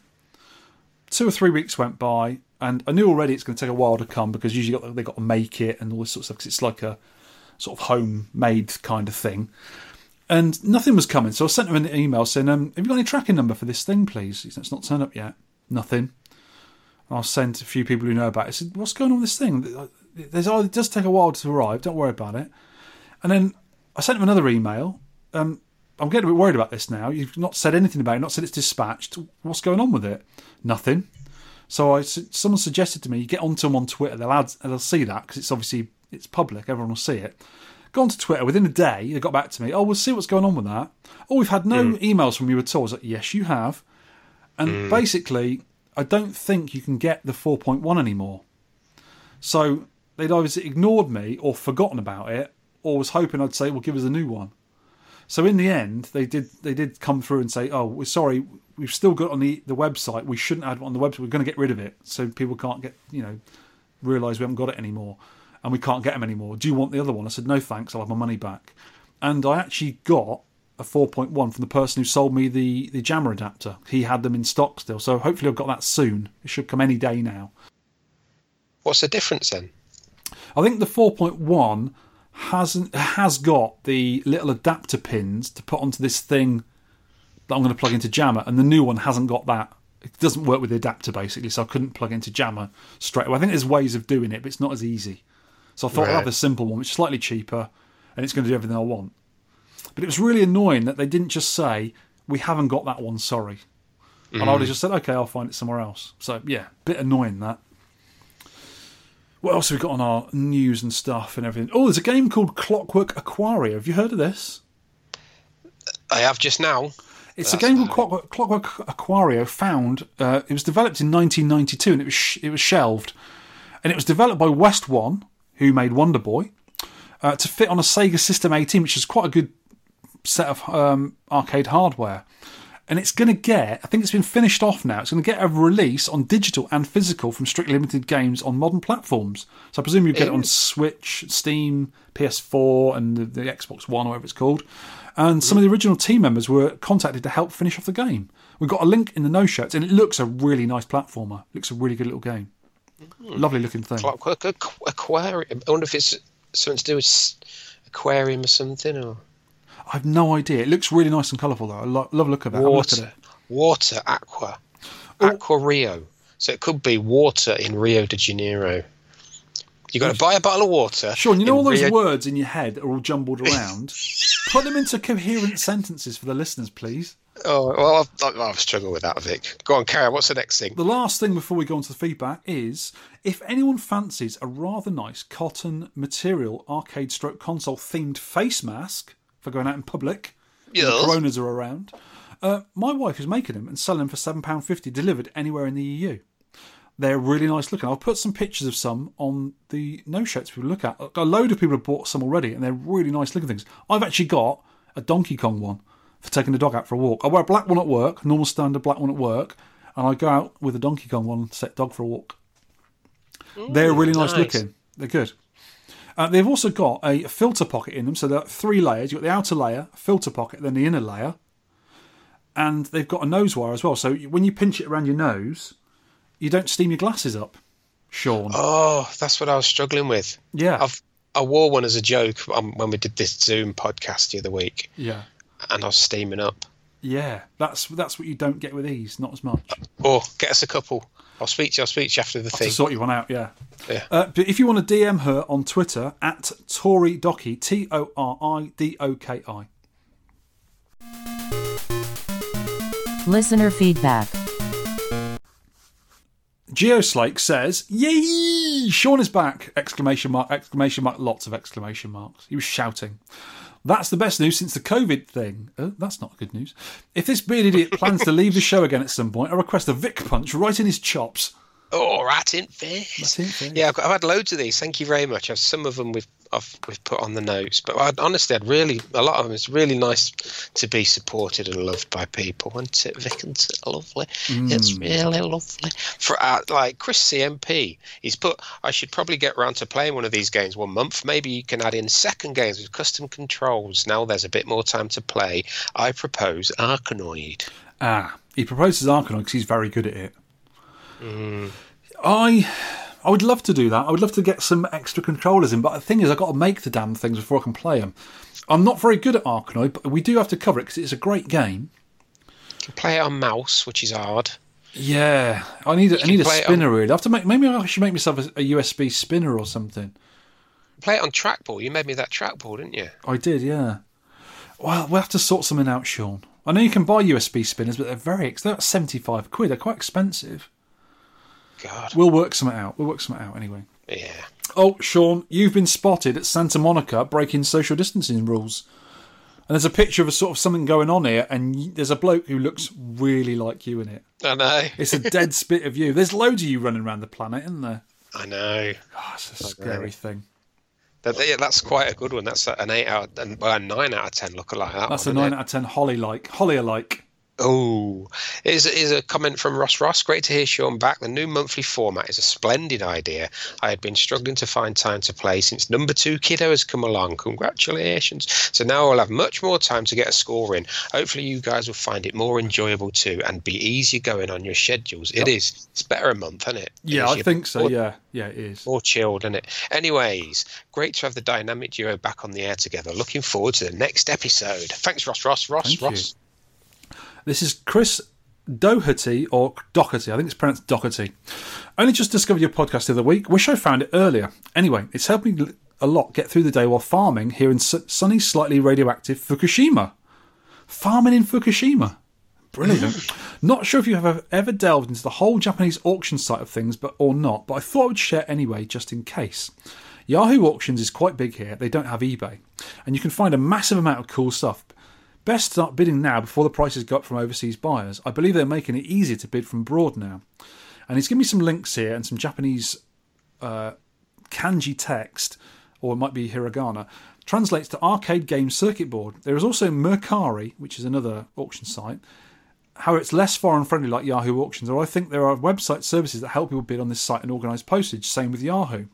Two or three weeks went by. And I knew already it's going to take a while to come because usually they've got to make it and all this sort of stuff because it's like a sort of homemade kind of thing. And nothing was coming. So I sent them an email saying, um, have you got any tracking number for this thing, please? He said, it's not turned up yet. Nothing. And I sent a few people who know about it. I said, what's going on with this thing? There's, oh, it does take a while to arrive. Don't worry about it. And then I sent them another email. Um, I'm getting a bit worried about this now. You've not said anything about it. Not said it's dispatched. What's going on with it? Nothing. So I, someone suggested to me, you get onto them on Twitter, they'll add, they'll see that, because it's obviously, it's public, everyone will see it. Go onto Twitter, within a day, they got back to me, oh, we'll see what's going on with that. Oh, we've had no mm. emails from you at all. I was like, yes, you have. And mm. basically, I don't think you can get the four point one anymore. So they'd either ignored me, or forgotten about it, or was hoping I'd say, well, give us a new one. So in the end, they did they did come through and say, oh, we're sorry, we've still got on the, the website. We shouldn't have it on the website. We're going to get rid of it so people can't get, you know, realise we haven't got it anymore and we can't get them anymore. Do you want the other one? I said, no, thanks. I'll have my money back. And I actually got a four point one from the person who sold me the, the jammer adapter. He had them in stock still. So hopefully I've got that soon. It should come any day now. What's the difference then? I think the four point one hasn't has got the little adapter pins to put onto this thing that I'm going to plug into Jammer, and the new one hasn't got that. It doesn't work with the adapter, basically, so I couldn't plug into Jammer straight away. I think there's ways of doing it, but it's not as easy. So I thought, right, I'll have a simple one, which is slightly cheaper, and it's going to do everything I want. But it was really annoying that they didn't just say, we haven't got that one, sorry. Mm-hmm. And I would have just said, okay, I'll find it somewhere else. So, yeah, bit annoying, that. What else have we got on our news and stuff and everything? Oh, there's a game called Clockwork Aquaria. Have you heard of this? I have just now. It's That's a game called Clockwork Aquaria. Found uh, it was developed in nineteen ninety-two and it was sh- it was shelved, and it was developed by West One, who made Wonder Boy, uh, to fit on a Sega System eighteen, which is quite a good set of um, arcade hardware. And it's going to get, I think it's been finished off now, it's going to get a release on digital and physical from Strictly Limited Games on modern platforms. So I presume you'll get it on Switch, Steam, P S four, and the, the Xbox One, or whatever it's called. And some of the original team members were contacted to help finish off the game. We've got a link in the no-shirts, and it looks a really nice platformer. It looks a really good little game. Mm. Lovely looking thing. Clockwork Aquarium. I wonder if it's something to do with aquarium or something, or... I've no idea. It looks really nice and colourful, though. I lo- love the look of it. Water, at it. water, aqua, aqua oh. Rio. So it could be water in Rio de Janeiro. You got to buy a bottle of water. Sure, you know all those Rio... words in your head are all jumbled around. Put them into coherent sentences for the listeners, please. Oh well, I've, I've struggled with that, Vic. Go on, carry on. What's the next thing? The last thing before we go on to the feedback is, if anyone fancies a rather nice cotton material arcade stroke console themed face mask for going out in public, yes, the coronas are around, uh, my wife is making them and selling them for seven pounds fifty, delivered anywhere in the E U. They're really nice looking. I'll put some pictures of some on the no-shirts people look at. A load of people have bought some already, and they're really nice looking things. I've actually got a Donkey Kong one for taking the dog out for a walk. I wear a black one at work, normal standard black one at work, and I go out with a Donkey Kong one and set dog for a walk. Ooh, they're really nice, nice looking. They're good. Uh, they've also got a filter pocket in them, so there are three layers. You've got the outer layer, a filter pocket, then the inner layer. And they've got a nose wire as well, so when you pinch it around your nose, you don't steam your glasses up, Sean. Oh, that's what I was struggling with. Yeah. I've, I wore one as a joke when we did this Zoom podcast the other week. Yeah. And I was steaming up. Yeah, that's that's what you don't get with these, not as much. Or get us a couple. I'll speak to you, I'll speak to you after the thing. I'll sort you one out, yeah. yeah. Uh, but if you want to D M her on Twitter, at Tori Doki, T O R I D O K I. Listener feedback. Geoslake says, yay! Sean is back! Exclamation mark, exclamation mark, lots of exclamation marks. He was shouting. That's the best news since the COVID thing. Uh, that's not good news. If this beard idiot plans to leave the show again at some point, I request a Vic punch right in his chops. Oh, right in face. Yeah, I've, I've had loads of these. Thank you very much. I've, some of them we've I've, we've put on the notes, but I'd, honestly, I'd really a lot of them. It's really nice to be supported and loved by people. Isn't it, Vic? Isn't it lovely? Mm. It's really lovely. For uh, like Chris C M P, he's put, I should probably get round to playing one of these games one month. Maybe you can add in second games with custom controls. Now there's a bit more time to play. I propose Arkanoid. Ah, he proposes Arkanoid because he's very good at it. Mm. I I would love to do that. I would love to get some extra controllers in, but the thing is, I've got to make the damn things before I can play them. I'm not very good at Arkanoid, but we do have to cover it because it's a great game. You can play it on mouse, which is hard. Yeah, I need a, I need a spinner on, really. I have to make, maybe I should make myself a, a U S B spinner or something. Play it on trackball. You made me that trackball, didn't you? I did, yeah. Well, we'll have to sort something out, Sean. I know you can buy U S B spinners, but they're very they're at seventy-five quid. They're quite expensive. God. We'll work something out. We'll work something out anyway. Yeah. Oh, Sean, you've been spotted at Santa Monica breaking social distancing rules. And there's a picture of a sort of something going on here, and there's a bloke who looks really like you in it. I know. It's a dead spit of you. There's loads of you running around the planet, isn't there? I know. Oh, it's a I scary know. thing. That's quite a good one. That's an eight out of, well, a nine out of ten lookalike. That that's one, a nine out of ten Holly like Holly alike. Oh, is is a comment from Ross Ross. Great to hear Sean back. The new monthly format is a splendid idea. I had been struggling to find time to play since number two kiddo has come along. Congratulations. So now I'll have much more time to get a score in. Hopefully you guys will find it more enjoyable too and be easy going on your schedules. Yep. It is. It's better a month, isn't it? Yeah, easier. I think so. More, yeah, yeah, it is. More chilled, isn't it? Anyways, great to have the dynamic duo back on the air together. Looking forward to the next episode. Thanks, Ross Ross. Ross Thank Ross. You. This is Chris Doherty, or Doherty, I think it's pronounced Doherty. Only just discovered your podcast the other week. Wish I found it earlier. Anyway, it's helped me a lot get through the day while farming here in sunny, slightly radioactive Fukushima. Farming in Fukushima. Brilliant. Not sure if you have ever delved into the whole Japanese auction side of things but or not, but I thought I would share anyway, just in case. Yahoo Auctions is quite big here. They don't have eBay. And you can find a massive amount of cool stuff. Best start bidding now before the prices go up from overseas buyers. I believe they're making it easier to bid from abroad now. And he's given me some links here and some Japanese uh, kanji text, or it might be hiragana, translates to arcade game circuit board. There is also Mercari, which is another auction site. How it's less foreign friendly like Yahoo Auctions, or I think there are website services that help people bid on this site and organise postage. Same with Yahoo.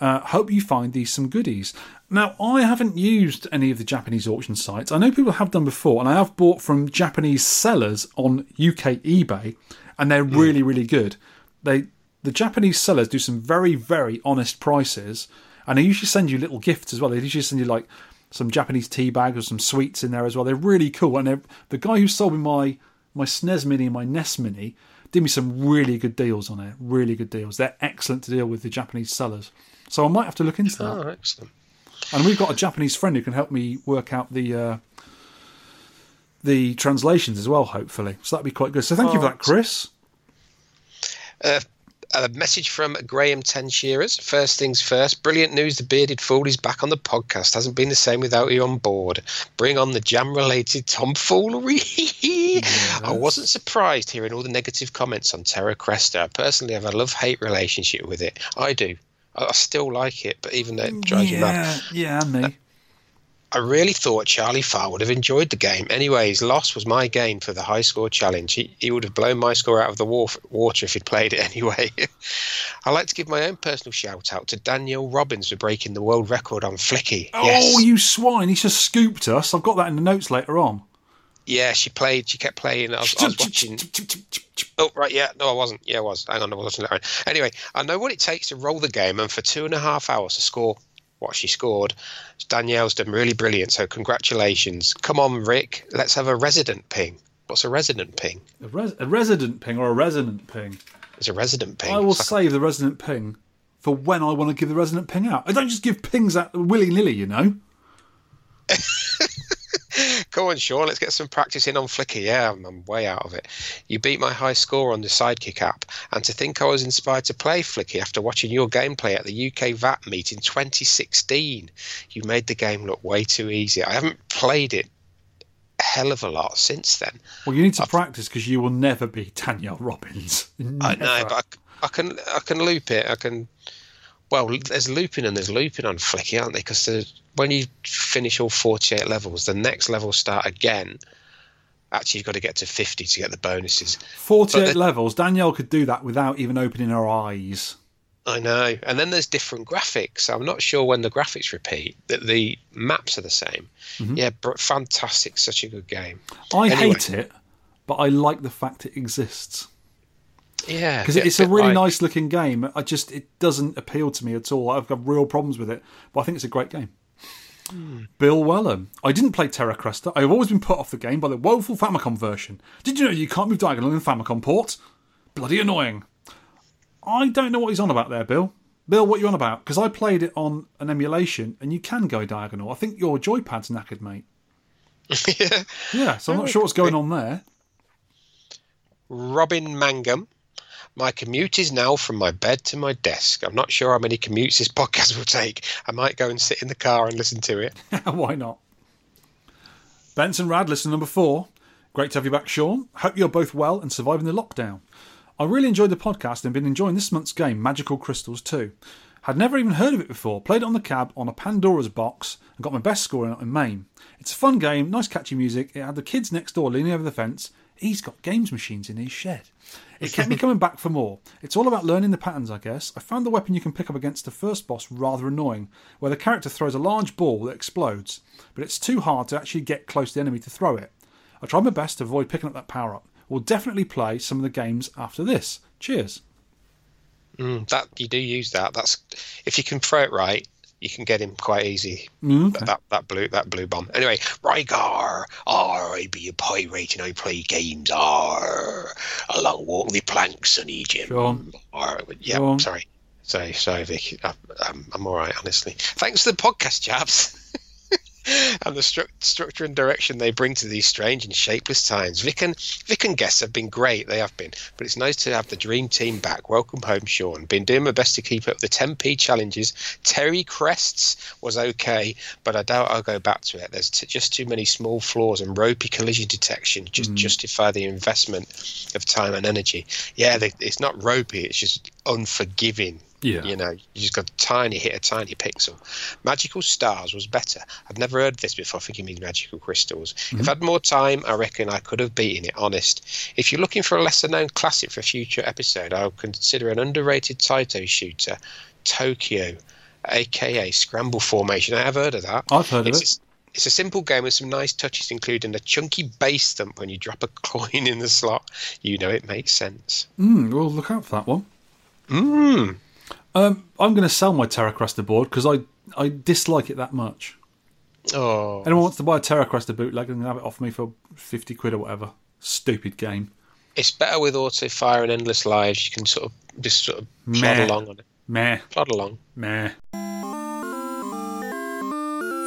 Uh, hope you find these some goodies. Now, I haven't used any of the Japanese auction sites. I know people have done before, and I have bought from Japanese sellers on U K eBay, and they're mm. really, really good. They The Japanese sellers do some very, very honest prices, and they usually send you little gifts as well. They usually send you, like, some Japanese tea bags or some sweets in there as well. They're really cool, and the guy who sold me my, my S N E S Mini and my N E S Mini did me some really good deals on it, really good deals. They're excellent to deal with, the Japanese sellers. So I might have to look into that. Oh, excellent. And we've got a Japanese friend who can help me work out the uh, the translations as well, hopefully. So that'd be quite good. So thank oh, you for that, Chris. Uh, a message from Graham Ten Shearers. First things first. Brilliant news. The Bearded Fool is back on the podcast. Hasn't been the same without you on board. Bring on the jam-related tomfoolery. Yes. I wasn't surprised hearing all the negative comments on Terra Cresta. I personally have a love-hate relationship with it. I do. I still like it, but even though it drives yeah, you mad. Yeah, me. I really thought Charlie Farr would have enjoyed the game. Anyways, loss was my gain for the high score challenge. He, he would have blown my score out of the water if he'd played it anyway. I'd like to give my own personal shout out to Daniel Robbins for breaking the world record on Flicky. Oh, yes. You swine. He's just scooped us. I've got that in the notes later on. Yeah, she played. She kept playing. I was, I was watching. Oh, right, yeah. No, I wasn't. Yeah, I was. Hang on, I wasn't. Anyway, I know what it takes to roll the game, and for two and a half hours to score what she scored, Danielle's done really brilliant, so congratulations. Come on, Rick. Let's have a resident ping. What's a resident ping? A, res- a resident ping or a resonant ping? It's a resident ping. I will it's save like... the resident ping for when I want to give the resident ping out. I don't just give pings out willy-nilly, you know. Come on, Sean, let's get some practice in on Flickr. Yeah, I'm, I'm way out of it. You beat my high score on the Sidekick app. And to think I was inspired to play Flickr after watching your gameplay at the U K V A T meet in twenty sixteen. You made the game look way too easy. I haven't played it a hell of a lot since then. Well, you need to I've, practice because you will never be Danielle Robbins. Never. I know, but I, I, can, I can loop it. I can... Well, there's looping and there's looping on Flicky, aren't there? Because when you finish all forty-eight levels, the next levels start again. Actually, you've got to get to fifty to get the bonuses. forty-eight then, levels. Danielle could do that without even opening her eyes. I know. And then there's different graphics. I'm not sure when the graphics repeat, that the maps are the same. Mm-hmm. Yeah, fantastic. Such a good game. I anyway. hate it, but I like the fact it exists. Yeah, because it's a really like, nice looking game. I just it doesn't appeal to me at all. I've got real problems with it, but I think it's a great game. Hmm. Bill Wellham. I didn't play Terra Cresta. I've always been put off the game by the woeful Famicom version. Did you know you can't move diagonally in the Famicom port? Bloody annoying. I don't know what he's on about there, Bill. Bill, what are you on about? Because I played it on an emulation, and you can go diagonal. I think your joypad's knackered, mate. yeah. Yeah. So I'm not sure what's going on there. Robin Mangum. My commute is now from my bed to my desk. I'm not sure how many commutes this podcast will take. I might go and sit in the car and listen to it. Why not? Benson Rad, listener number four. Great to have you back, Sean. Hope you're both well and surviving the lockdown. I really enjoyed the podcast and been enjoying this month's game, Magical Crystals two. Had never even heard of it before, played it on the cab on a Pandora's box and got my best score in, in Maine. It's a fun game, nice catchy music, it had the kids next door leaning over the fence. He's got games machines in his shed. It kept me coming back for more. It's all about learning the patterns, I guess. I found the weapon you can pick up against the first boss rather annoying, where the character throws a large ball that explodes, but it's too hard to actually get close to the enemy to throw it. I tried my best to avoid picking up that power-up. We'll definitely play some of the games after this. Cheers. Mm, that you do use that. That's if you can throw it right, you can get him quite easy. Mm, okay. That that blue that blue bomb. Anyway, Rygar, R, I be a pirate and I play games. R, I long walk the planks and Egypt. Sure. R, yeah, sure. sorry, sorry, sorry, Vic. I, I'm, I'm all right, honestly. Thanks to the podcast, chaps. And the stru- structure and direction they bring to these strange and shapeless times. Vic and, Vic and guests have been great. They have been. But it's nice to have the dream team back. Welcome home, Sean. Been doing my best to keep up the ten p challenges. Terry Crests was okay, but I doubt I'll go back to it. There's t- just too many small flaws and ropey collision detection just mm. justify the investment of time and energy. Yeah, they, it's not ropey. It's just unforgiving. Yeah. You know, you just got a tiny hit, a tiny pixel. Magical Stars was better. I'd never heard this before, thinking these magical crystals. Mm-hmm. If I had more time, I reckon I could have beaten it, honest. If you're looking for a lesser-known classic for a future episode, I'll consider an underrated Taito shooter, Tokyo, a k a. Scramble Formation. I have heard of that. I've heard it's of it. It's a simple game with some nice touches, including a chunky bass thump when you drop a coin in the slot. You know, it makes sense. Mm, we'll look out for that one. Mmm. Um, I'm going to sell my TerraCresta board because I, I dislike it that much. Oh. Anyone wants to buy a TerraCresta bootleg and have it off me for fifty quid or whatever. Stupid game. It's better with auto fire and endless lives. You can sort of just sort of Meh. plod along on it. Meh. Plod along. Meh.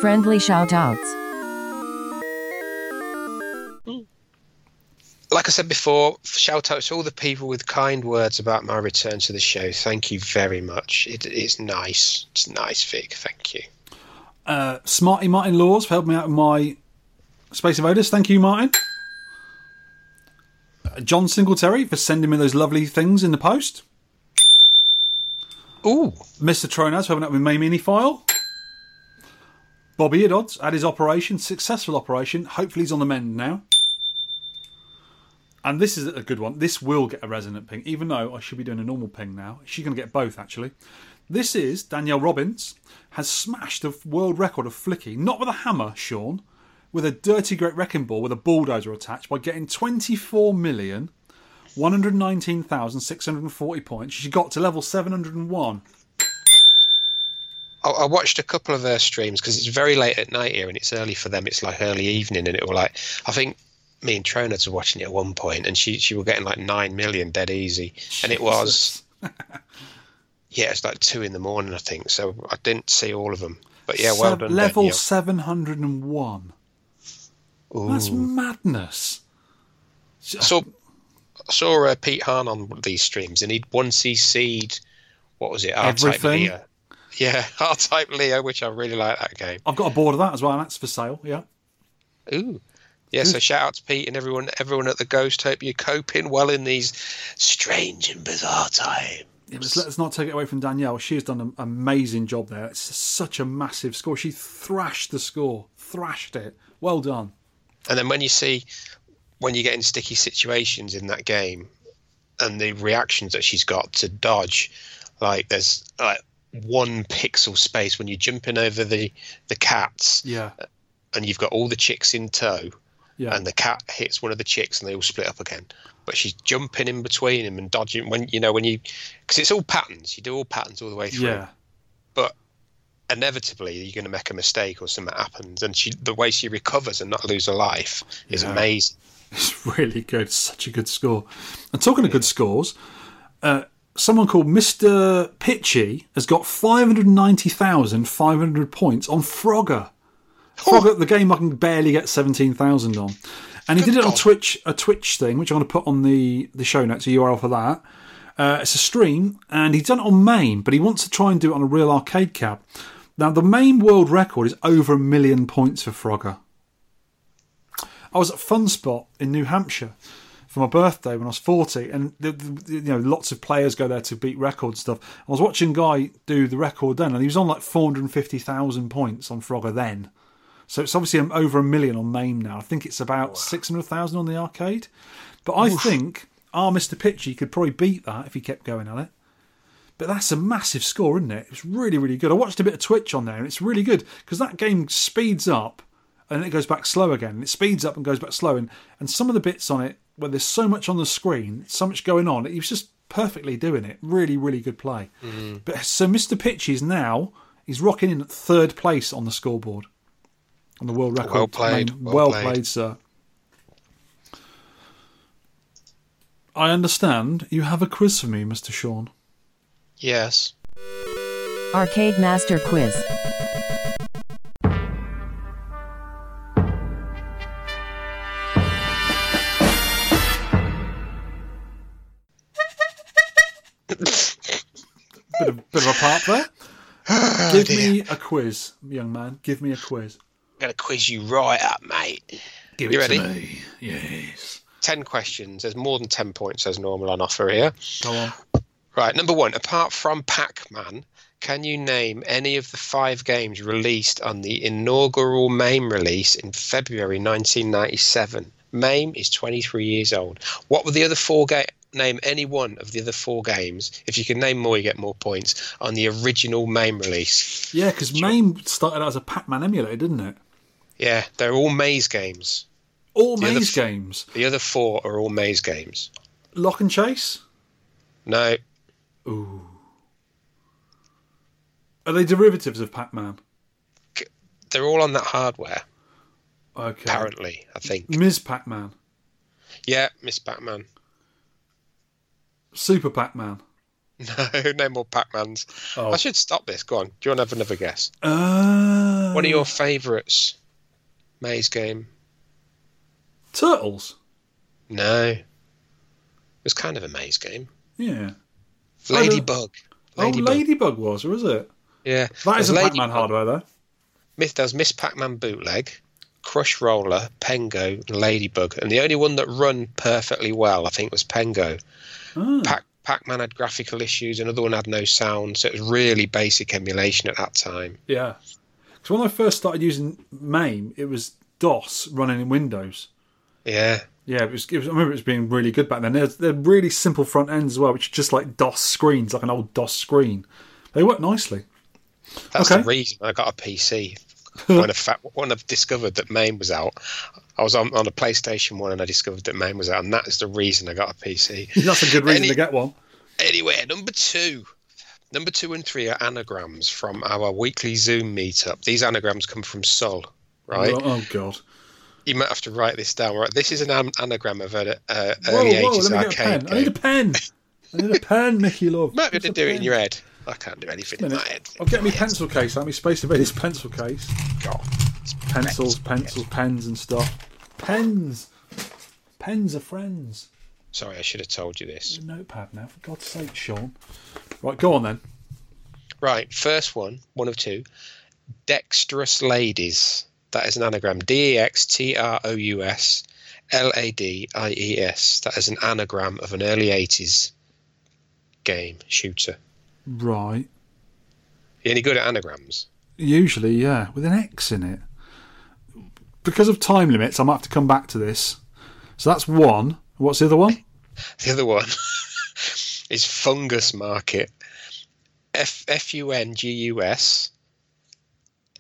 Friendly shout-outs. Like I said before, shout out to all the people with kind words about my return to the show. Thank you very much. It, it's nice. It's nice, Vic. Thank you. Uh, Smarty Martin Laws for helping me out with my Space Invaders. Thank you, Martin. Uh, John Singletary for sending me those lovely things in the post. Ooh. Mister Tronas for helping out with my mini file. Bobby Edods had his operation, successful operation. Hopefully he's on the mend now. And this is a good one. This will get a resonant ping, even though I should be doing a normal ping now. She's going to get both, actually. This is Danielle Robbins has smashed the world record of flicky, not with a hammer, Sean, with a dirty great wrecking ball with a bulldozer attached by getting twenty-four million, one hundred nineteen thousand, six hundred forty points. She got to level seven hundred one. I watched a couple of her streams because it's very late at night here and it's early for them. It's like early evening and it was like, I think... me and Tronas were watching it at one point and she she was getting like nine million dead easy and it was yeah it's like two in the morning I think, so I didn't see all of them, but yeah, well Sub- done level Daniel. seven hundred one. Ooh. That's madness. I saw, I saw uh, Pete Hahn on these streams and he'd one C C'd what was it R-Type Leo yeah R-Type Leo, which I really like that game. I've got a board of that as well and that's for sale. yeah ooh Yeah, so shout out to Pete and everyone everyone at the Ghost. Hope you're coping well in these strange and bizarre times. Yeah, let's not take it away from Danielle. She has done an amazing job there. It's such a massive score. She thrashed the score. Thrashed it. Well done. And then when you see, when you get in sticky situations in that game and the reactions that she's got to dodge, like there's like one pixel space when you're jumping over the, the cats. Yeah. And you've got all the chicks in tow. Yeah. And the cat hits one of the chicks and they all split up again. But she's jumping in between them and dodging when, you know, when you, because it's all patterns. You do all patterns all the way through. Yeah. But inevitably you're going to make a mistake or something happens. And she, the way she recovers and not lose her life is yeah. amazing. It's really good. Such a good score. And talking yeah. of good scores, uh, someone called Mister Pitchy has got five hundred ninety thousand five hundred points on Frogger. Frogger, oh. the game I can barely get seventeen thousand on. And he Good did it God. on Twitch, a Twitch thing, which I'm going to put on the, the show notes, a U R L for that. Uh, it's a stream, and he's done it on MAME, but he wants to try and do it on a real arcade cab. Now, the MAME world record is over a million points for Frogger. I was at Funspot in New Hampshire for my birthday when I was forty, and the, the, you know, lots of players go there to beat record stuff. I was watching a guy do the record then, and he was on like four hundred fifty thousand points on Frogger then. So it's obviously over a million on MAME now. I think it's about wow. six hundred thousand on the arcade. But I Oof. think our Mister Pitchy could probably beat that if he kept going at it. But that's a massive score, isn't it? It's really, really good. I watched a bit of Twitch on there, and it's really good because that game speeds up and then it goes back slow again. It speeds up and goes back slow. And, and some of the bits on it where there's so much on the screen, so much going on, he was just perfectly doing it. Really, really good play. Mm. But so Mister Pitchy's now, he's rocking in third place on the scoreboard. On the world record. Well played. Well, well played. played, sir. I understand you have a quiz for me, Mister Sean. Yes. Arcade Master Quiz. bit, of, bit of a part there. Oh, Give dear. me a quiz, young man. Give me a quiz. I'm going to quiz you right up, mate. Give you it ready? to me. Yes. Ten questions. There's more than ten points as normal on offer here. Go on. Right, number one. Apart from Pac-Man, can you name any of the five games released on the inaugural MAME release in February nineteen ninety-seven? MAME is twenty-three years old. What were the other four games? Name any one of the other four games. If you can name more, you get more points on the original MAME release. Yeah, because MAME started out as a Pac-Man emulator, didn't it? Yeah, they're all maze games. All the maze other, games? The other four are all maze games. Lock and Chase? No. Ooh. Are they derivatives of Pac-Man? They're all on that hardware. Okay. Apparently, I think. Miz Pac-Man? Yeah, Miz Pac-Man. Super Pac-Man? No, no more Pac-Mans. Oh. I should stop this. Go on. Do you want to have another guess? Uh... What are your favourites? Maze game. Turtles? No. It was kind of a maze game. Yeah. Ladybug. Ladybug. Oh, Ladybug was, or is it? Yeah. That is a Pac-Man hardware, though. Myth does Miss Pac-Man bootleg, Crush Roller, Pengo, and Ladybug. And the only one that run perfectly well, I think, was Pengo. Oh. Pac- Pac-Man had graphical issues, another one had no sound, so it was really basic emulation at that time. Yeah. Because when I first started using MAME, it was DOS running in Windows. Yeah. Yeah, it was, it was, I remember it was being really good back then. They're, they're really simple front ends as well, which are just like DOS screens, like an old DOS screen. They work nicely. That's okay. The reason I got a P C. when, I, when I discovered that MAME was out, I was on, on a PlayStation one and I discovered that MAME was out, and that is the reason I got a P C. That's a good reason Any, to get one. Anyway, number two. Number two and three are anagrams from our weekly Zoom meetup. These anagrams come from Sol, right? Oh, oh God. You might have to write this down. Right? This is an an- anagram of an uh, early whoa, whoa, ages arcade game. I need a pen. I need a pen, Mickey Love. You might be able to do pen? It in your head. I can't do anything in my head. I'll get me pencil case. Let me space to be this pencil case. God. Pencils, pencils, pens and stuff. Pens. Pens are friends. Sorry, I should have told you this. Notepad now, for God's sake, Sean. Right, go on then. Right, first one, one of two. Dexterous Ladies. That is an anagram. D E X T R O U S L A D I E S. That is an anagram of an early eighties game shooter. Right. You any good at anagrams? Usually, yeah, with an X in it. Because of time limits, I might have to come back to this. So that's one. What's the other one? The other one is Fungus Market. F F U N G U S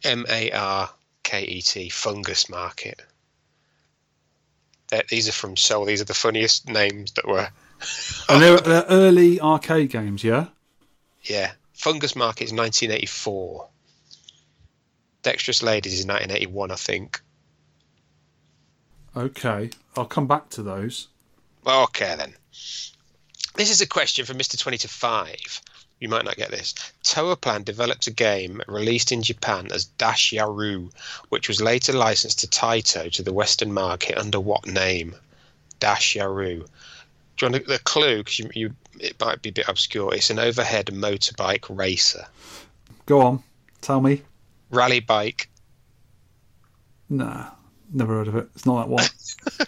M A R K E T. Fungus Market. They're, these are from Seoul. These are the funniest names that were. And they're, they're early arcade games, yeah. Yeah, Fungus Market is nineteen eighty-four. Dexterous Ladies is nineteen eighty-one, I think. Okay, I'll come back to those. Okay, then. This is a question from Mister twenty to five. You might not get this. Toa Plan developed a game released in Japan as Dash Yaru, which was later licensed to Taito to the Western market under what name? Dash Yaru. Do you want the clue? Because you, you, it might be a bit obscure. It's an overhead motorbike racer. Go on. Tell me. Rally Bike. Nah. Never heard of it. It's not that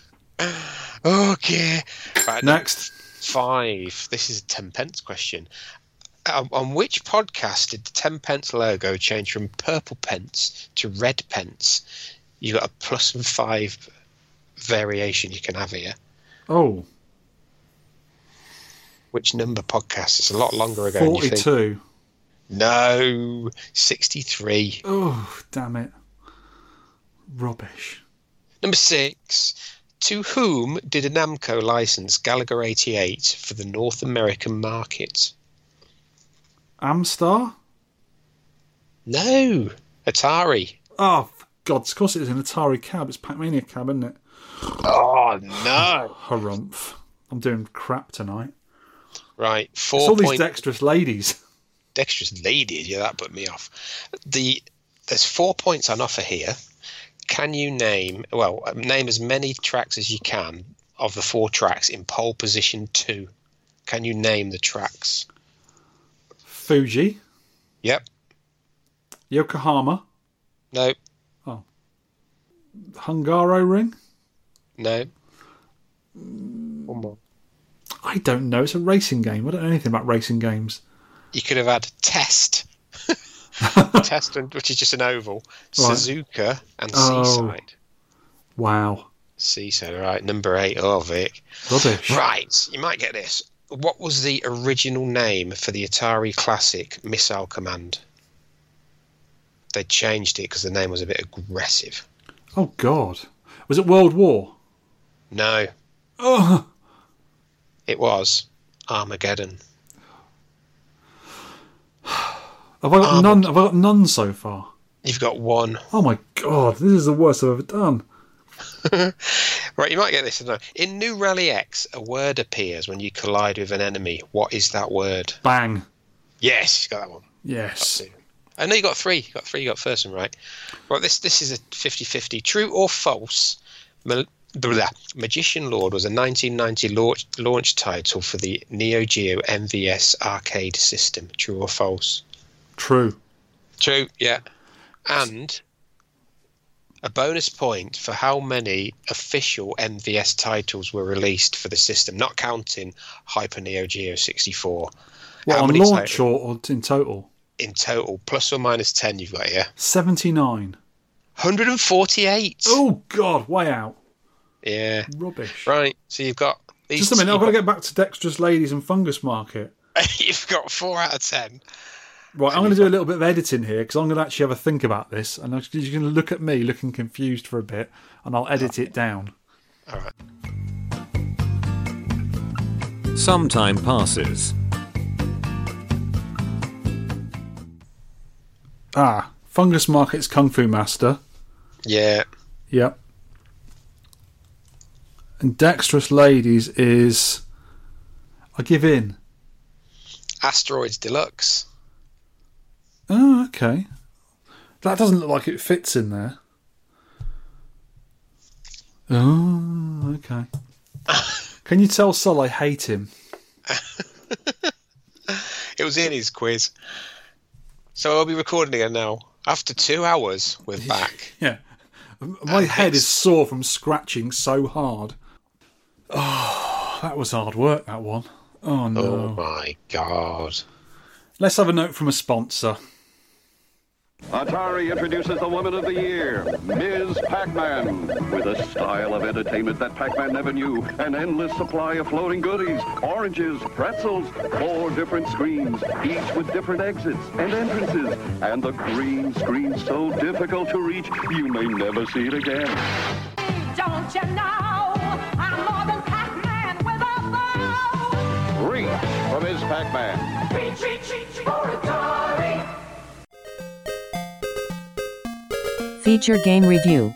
one. yeah. Right, next. Five. This is a ten pence question. Um, on which podcast did the ten pence logo change from purple pence to red pence? You got a plus and five variation you can have here. Oh. Which number podcast? It's a lot longer ago. forty-two. You think. No. sixty-three. Oh, damn it. Rubbish. Number six. To whom did a Namco license Gallagher eighty-eight for the North American market? Amstar? No. Atari. Oh, God, of course it is an Atari cab. It's Pac-Mania cab, isn't it? Oh, no. Harumph. I'm doing crap tonight. Right. Four it's all point... these dexterous ladies. Dexterous ladies? Yeah, that put me off. The There's four points on offer here. Can you name, well, name as many tracks as you can of the four tracks in pole position two. Can you name the tracks? Fuji. Yep. Yokohama. No. Oh. Hungaro Ring. No. One more. I don't know. It's a racing game. I don't know anything about racing games. You could have had Test. Test, which is just an oval. Right. Suzuka and oh. Seaside. Wow. Seaside, right. Number eight. Oh, Vic. Rubbish. Right. You might get this. What was the original name for the Atari classic Missile Command? They changed it because the name was a bit aggressive. Oh, God. Was it World War? No. Oh. It was Armageddon. Have I got um, none? Have I got none so far? You've got one. Oh my God! This is the worst I've ever done. Right, you might get this. In New Rally X, a word appears when you collide with an enemy. What is that word? Bang. Yes, you got that one. Yes. I know you got three. You got three. You got first one right. Right. This this is a fifty-fifty. True or false? Ma- blah, Magician Lord was a nineteen ninety launch, launch title for the Neo Geo M V S arcade system. True or false? True. True, yeah. And a bonus point for how many official M V S titles were released for the system, not counting Hyper Neo Geo sixty-four. Well, how on many launch or, or in total? In total, plus or minus ten you've got here. seventy-nine. one hundred forty-eight. Oh, God, way out. Yeah. Rubbish. Right, so you've got... these. Just a minute, I've got to get back to Dexterous Ladies and Fungus Market. You've got four out of ten. Right, I'm going to do a little bit of editing here because I'm going to actually have a think about this, and you're going to look at me looking confused for a bit, and I'll edit it down. All right. Some time passes. Ah, Fungus Market's Kung Fu Master. Yeah. Yep. And Dexterous Ladies is... I give in. Asteroids Deluxe. Oh, okay. That doesn't look like it fits in there. Oh, okay. Can you tell Sol I hate him? It was in his quiz. So I'll be recording again now. After two hours, we're back. Yeah. My and head it's... is sore from scratching so hard. Oh, that was hard work, that one. Oh, no. Oh, my God. Let's have a note from a sponsor. Atari introduces the woman of the year, Miz Pac-Man, with a style of entertainment that Pac-Man never knew, an endless supply of floating goodies, oranges, pretzels, four different screens, each with different exits and entrances, and the green screen so difficult to reach, you may never see it again. Don't you know, I'm more than Pac-Man with a bow. Reach from Miz Pac-Man. Feature game review.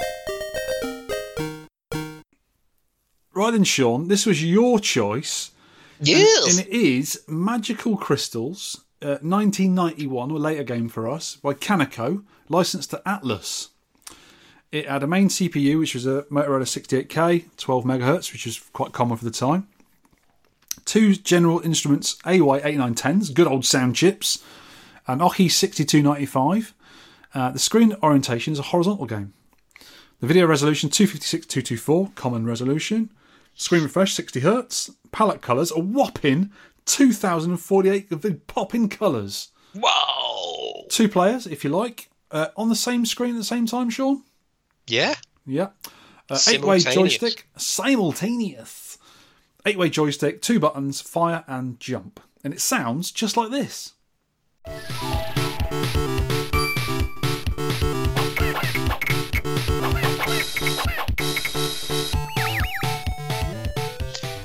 Right then, Sean, this was your choice. Yes. And, and it is Magical Crystals, uh, nineteen ninety-one, a later game for us, by Kaneko, licensed to Atlus. It had a main C P U, which was a Motorola sixty-eight K, twelve megahertz, which was quite common for the time. Two General Instruments A Y eighty-nine tens, good old sound chips, an Ohi sixty-two ninety-five. Uh, the screen orientation is a horizontal game. The video resolution two fifty-six by two twenty-four, common resolution. Screen refresh, sixty hertz. Palette colours, a whopping two thousand forty-eight of the popping colours. Wow! Two players, if you like. Uh, on the same screen at the same time, Sean? Yeah. Yeah. Uh, eight-way joystick. Simultaneous. Eight-way joystick, two buttons, fire and jump. And it sounds just like this.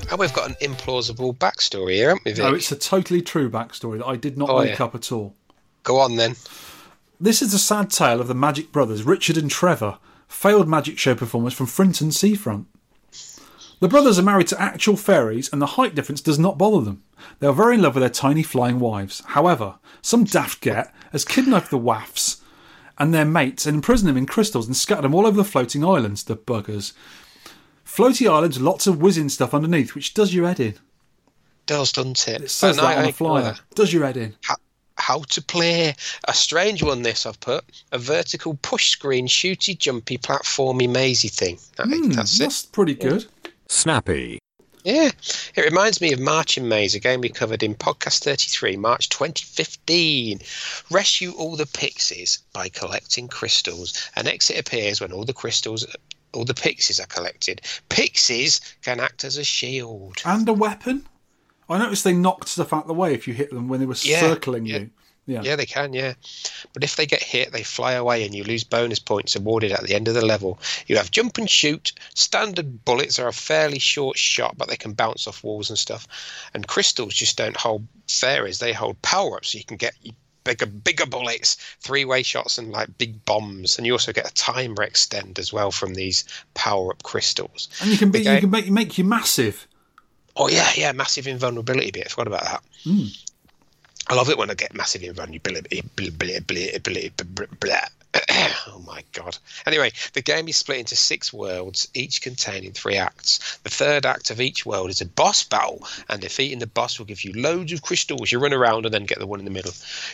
And we've got an implausible backstory here, haven't we, Vic? No, it's a totally true backstory that I did not oh, make yeah. up at all. Go on, then. This is the sad tale of the Magic Brothers, Richard and Trevor, failed magic show performers from Frinton Seafront. The brothers are married to actual fairies, and the height difference does not bother them. They are very in love with their tiny flying wives. However, some daft get has kidnapped the Waffs and their mates and imprisoned them in crystals and scattered them all over the floating islands, the buggers. Floaty islands, lots of whizzing stuff underneath, which does your head in. Does, doesn't it? It says that on the flyer. Does your head in. How, how to play. A strange one, this, I've put. A vertical push-screen, shooty, jumpy, platformy, mazy thing. That, mm, that's, that's it. Pretty good. Yeah. Snappy. Yeah, it reminds me of Marching Maze, a game we covered in Podcast thirty-three, March twenty fifteen. Rescue all the pixies by collecting crystals. An exit appears when all the crystals, all the pixies are collected. Pixies can act as a shield. And a weapon. I noticed they knocked stuff out of the way if you hit them when they were yeah, circling yeah. you. Yeah. yeah, they can, yeah. But if they get hit, they fly away and you lose bonus points awarded at the end of the level. You have jump and shoot. Standard bullets are a fairly short shot, but they can bounce off walls and stuff. And crystals just don't hold fairies. They hold power-ups, so you can get bigger bigger bullets, three-way shots, and like big bombs. And you also get a timer extend as well from these power-up crystals. And you can be, you can make, make you massive. Oh, yeah, yeah, massive invulnerability bit. I forgot about that. Mm. I love it when I get massive invulnerability. Oh my god. Anyway, the game is split into six worlds, each containing three acts. The third act of each world is a boss battle, and defeating the boss will give you loads of crystals. You run around and then get the one in the middle.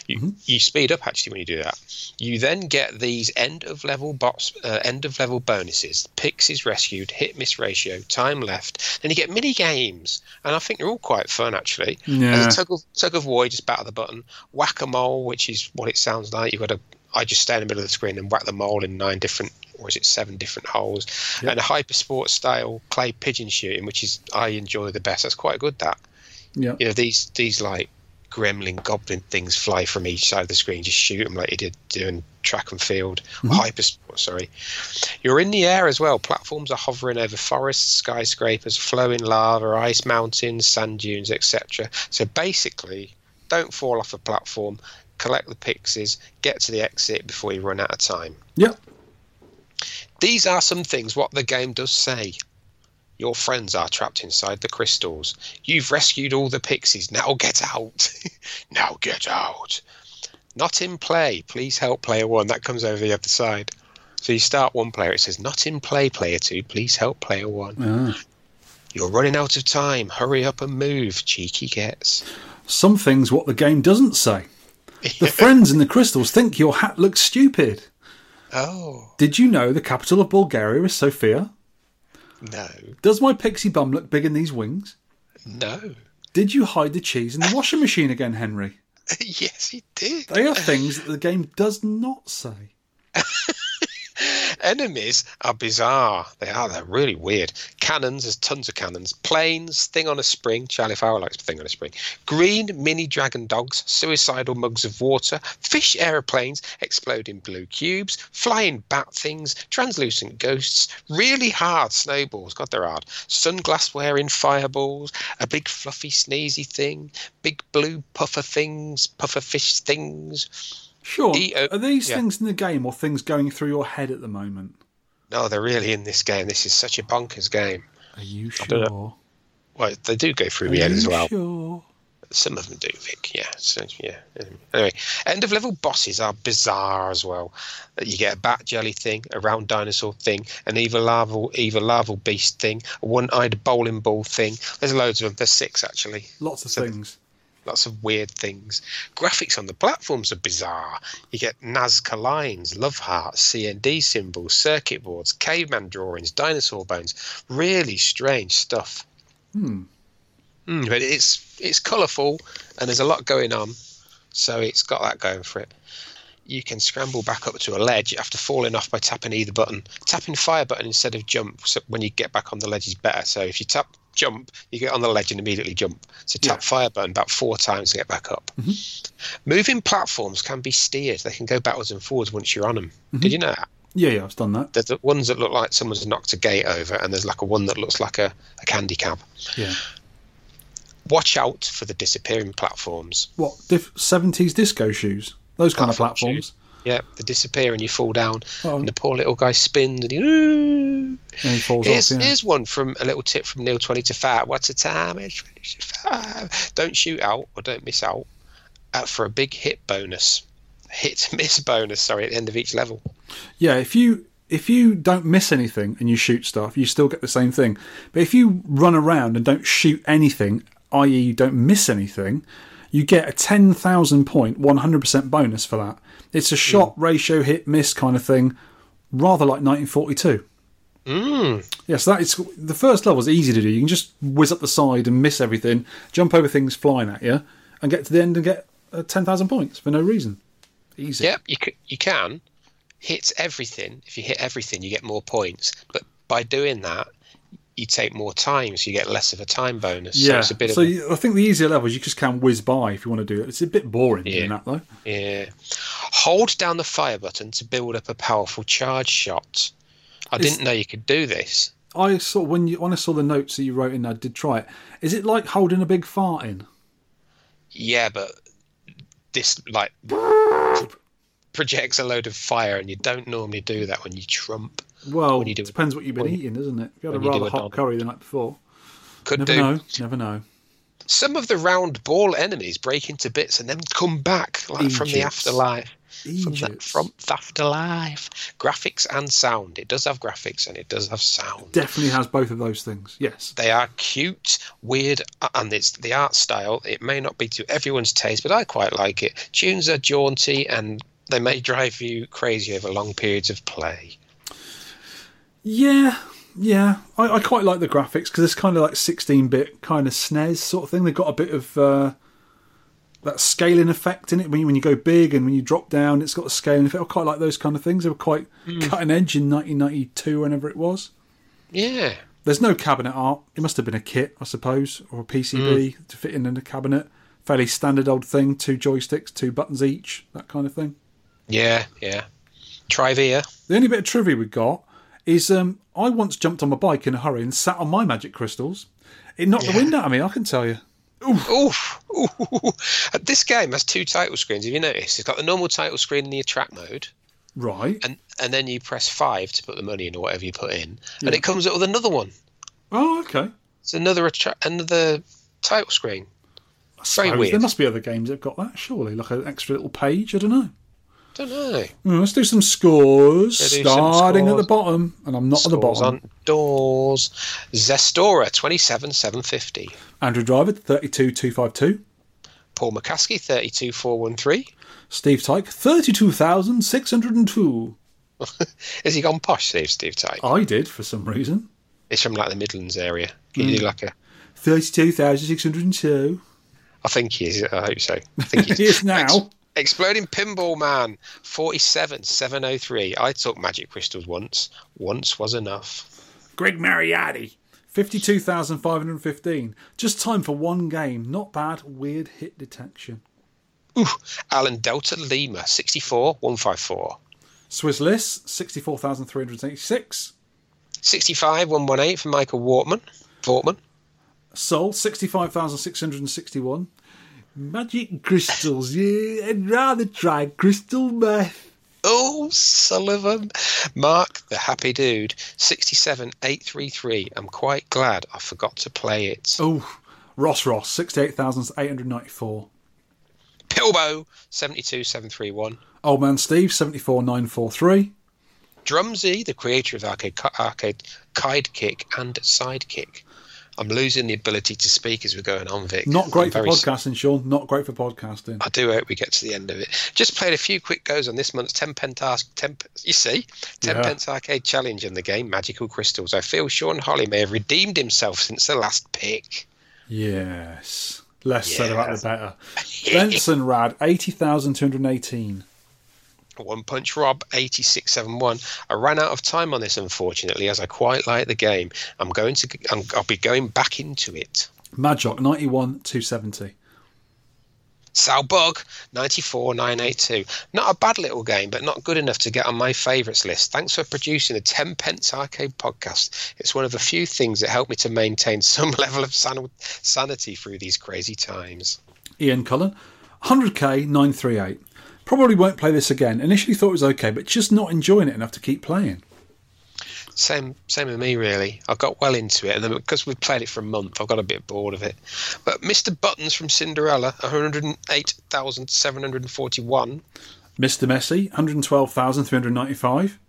You mm-hmm. you speed up actually when you do that. You then get these end of level box uh, end of level bonuses. Pixies rescued, hit miss ratio, time left. Then you get mini games, and I think they're all quite fun actually. Yeah. There's a tug of tug of war, you just batter the button. Whack a mole, which is what it sounds like. You've got a I just stay in the middle of the screen and whack the mole in nine different, or is it seven different holes? Yep. And a hypersport style clay pigeon shooting, which is I enjoy the best. That's quite good. That, yeah. You know, these these like gremlin goblin things fly from each side of the screen. Just shoot them like you did doing track and field. Mm-hmm. Hypersport, sorry. You're in the air as well. Platforms are hovering over forests, skyscrapers, flowing lava, ice mountains, sand dunes, et cetera. So basically, don't fall off a platform. Collect the pixies, get to the exit before you run out of time. Yep. These are some things what the game does say. Your friends are trapped inside the crystals. You've rescued all the pixies. Now get out. Now get out. Not in play. Please help player one. That comes over the other side. So you start one player. It says, not in play, player two. Please help player one. Ah. You're running out of time. Hurry up and move. Cheeky gets. Some things what the game doesn't say. The friends in the crystals think your hat looks stupid. Oh. Did you know the capital of Bulgaria is Sofia? No. Does my pixie bum look big in these wings? No. Did you hide the cheese in the washing machine again, Henry? Yes, he did. They are things that the game does not say. Enemies are bizarre. They are. They're really weird. Cannons. There's tons of cannons. Planes. Thing on a spring. Charlie Fowler likes thing on a spring. Green mini dragon dogs. Suicidal mugs of water. Fish aeroplanes. Exploding blue cubes. Flying bat things. Translucent ghosts. Really hard snowballs. God, they're hard. Sunglass wearing fireballs. A big fluffy sneezy thing. Big blue puffer things. Puffer fish things. Sure. E O, are these yeah. things in the game or things going through your head at the moment? No, they're really in this game. This is such a bonkers game. Are you sure? Well, they do go through the head as well. Sure. Some of them do, Vic. Yeah. So, yeah. Anyway, end of level bosses are bizarre as well. You get a bat jelly thing, a round dinosaur thing, an evil larval, evil larval beast thing, a one-eyed bowling ball thing. There's loads of them. There's six actually. Lots of so, things. lots of weird things. Graphics on the platforms are bizarre. You get Nazca lines, love hearts, C N D symbols, circuit boards, caveman drawings, dinosaur bones. Really strange stuff. Hmm. Mm, but it's it's colourful and there's a lot going on, so it's got that going for it. You can scramble back up to a ledge after falling off by tapping either button. Tapping fire button instead of jump so when you get back on the ledge is better. So if you tap jump, you get on the ledge and immediately jump. So tap yeah. fire button about four times to get back up. Mm-hmm. Moving platforms can be steered. They can go backwards and forwards once you're on them. Mm-hmm. Did you know that? Yeah, yeah, I've done that. There's the ones that look like someone's knocked a gate over, and there's like a one that looks like a, a candy cab. Yeah. Watch out for the disappearing platforms. What, diff- seventies disco shoes? Those kind Platform of platforms. Shoes. Yeah, they disappear and you fall down, oh. and the poor little guy spins and he, and he falls here's, off. Yeah. Here's one from a little tip from Neil, twenty to five. What's the time? It's twenty to five. Don't shoot out or don't miss out uh, for a big hit bonus. Hit miss bonus, sorry, at the end of each level. Yeah, if you if you don't miss anything and you shoot stuff, you still get the same thing. But if you run around and don't shoot anything, that is you don't miss anything, you get a ten thousand point one hundred percent bonus for that. It's a shot, mm. ratio, hit, miss kind of thing, rather like nineteen forty-two. Mm. Yeah, so that is, the first level is easy to do. You can just whiz up the side and miss everything, jump over things flying at you, and get to the end and get uh, ten thousand points for no reason. Easy. Yep, you, c- you can. Hit everything. If you hit everything, you get more points. But by doing that, you take more time, so you get less of a time bonus. Yeah, so, it's a bit so of a... I think the easier levels you just can whiz by if you want to do it. It's a bit boring yeah. doing that, though. Yeah. Hold down the fire button to build up a powerful charge shot. I it's... didn't know you could do this. I saw when you when I saw the notes that you wrote in, I did try it. Is it like holding a big fart in? Yeah, but this like projects a load of fire, and you don't normally do that when you trump. Well, it depends what you've been eating, doesn't it? If you had a rather hot curry the night before. Could do. Never know. Never know. Some of the round ball enemies break into bits and then come back like from the afterlife. From the, from the afterlife. Graphics and sound. It does have graphics and it does have sound. It definitely has both of those things, yes. They are cute, weird, and it's the art style. It may not be to everyone's taste, but I quite like it. Tunes are jaunty and they may drive you crazy over long periods of play. Yeah, yeah. I, I quite like the graphics because it's kind of like sixteen-bit kind of S N E S sort of thing. They've got a bit of uh, that scaling effect in it. When you, when you go big and when you drop down, it's got a scaling effect. I quite like those kind of things. They were quite mm. cutting edge in nineteen ninety-two, whenever it was. Yeah. There's no cabinet art. It must have been a kit, I suppose, or a P C B mm. to fit in in a cabinet. Fairly standard old thing, two joysticks, two buttons each, that kind of thing. Yeah, yeah. Trivia. The only bit of trivia we got is um, I once jumped on my bike in a hurry and sat on my magic crystals. It knocked yeah. the wind out of me, I can tell you. Oof. Oof. Oof. This game has two title screens, have you noticed? It's got the normal title screen in the attract mode. Right. And and then you press five to put the money in or whatever you put in. Yeah. And it comes up with another one. Oh, okay. It's another attra- another title screen. That's very weird. There must be other games that have got that, surely. Like an extra little page, I don't know. Don't know. Mm, let's do some scores, do starting some scores. At the bottom, and I'm not scores at the bottom. On doors. Zestora twenty-seven thousand seven hundred fifty. Andrew Driver thirty-two thousand two hundred fifty-two. Paul McCaskey thirty-two thousand four hundred thirteen. Steve Tyke thirty-two thousand six hundred two. Has he gone posh, Steve? Steve Tyke. I did for some reason. It's from like the Midlands area. Can mm. you do like a thirty-two thousand six hundred two? I think he is. I hope so. I think he is, he is now. Exploding Pinball Man, forty-seven thousand seven hundred three. I took magic crystals once. Once was enough. Greg Mariotti, fifty-two thousand five hundred fifteen. Just time for one game. Not bad. Weird hit detection. Ooh, Alan Delta Lima, sixty-four thousand one hundred fifty-four. Swiss List, sixty-four thousand three hundred eighty-six. sixty-five thousand one hundred eighteen for Michael Wortman. Wortman. Sol, sixty-five thousand six hundred sixty-one. Magic crystals, yeah. I'd rather try crystal meth. Oh, Sullivan. Mark, the happy dude, sixty-seven thousand eight hundred thirty-three. I'm quite glad I forgot to play it. Oh, Ross Ross, sixty-eight thousand eight hundred ninety-four. Pilbo, seventy-two thousand seven hundred thirty-one. Old Man Steve, seventy-four thousand nine hundred forty-three. Drumsy, the creator of Arcade Arcade Kick and Sidekick, I'm losing the ability to speak as we're going on, Vic. Not great I'm for podcasting, Sean. Not great for podcasting. I do hope we get to the end of it. Just played a few quick goes on this month's Tempest Temp, you see, Tempest yeah. Arcade Challenge in the game Magical Crystals. I feel Sean Holly may have redeemed himself since the last pick. Yes. Less yeah. said about the better. Benson Rad, eighty thousand two hundred eighteen. One Punch Rob, eighty-six seventy-one. I ran out of time on this, unfortunately, as I quite like the game. I'm going to, I'm, I'll be going back into it. Majok, ninety-one two seventy. Salbug, ninety-four nine eighty-two. Not a bad little game, but not good enough to get on my favourites list. Thanks for producing the Tenpence Arcade Podcast. It's one of the few things that helped me to maintain some level of san- sanity through these crazy times. Ian Cullen, one hundred K nine thirty-eight. Probably won't play this again. Initially thought it was okay, but just not enjoying it enough to keep playing. Same same with me, really. I got well into it, and then because we've played it for a month, I've got a bit bored of it. But Mister Buttons from Cinderella, one hundred eight thousand seven hundred forty-one. Mister Messi, one hundred twelve thousand three hundred ninety-five.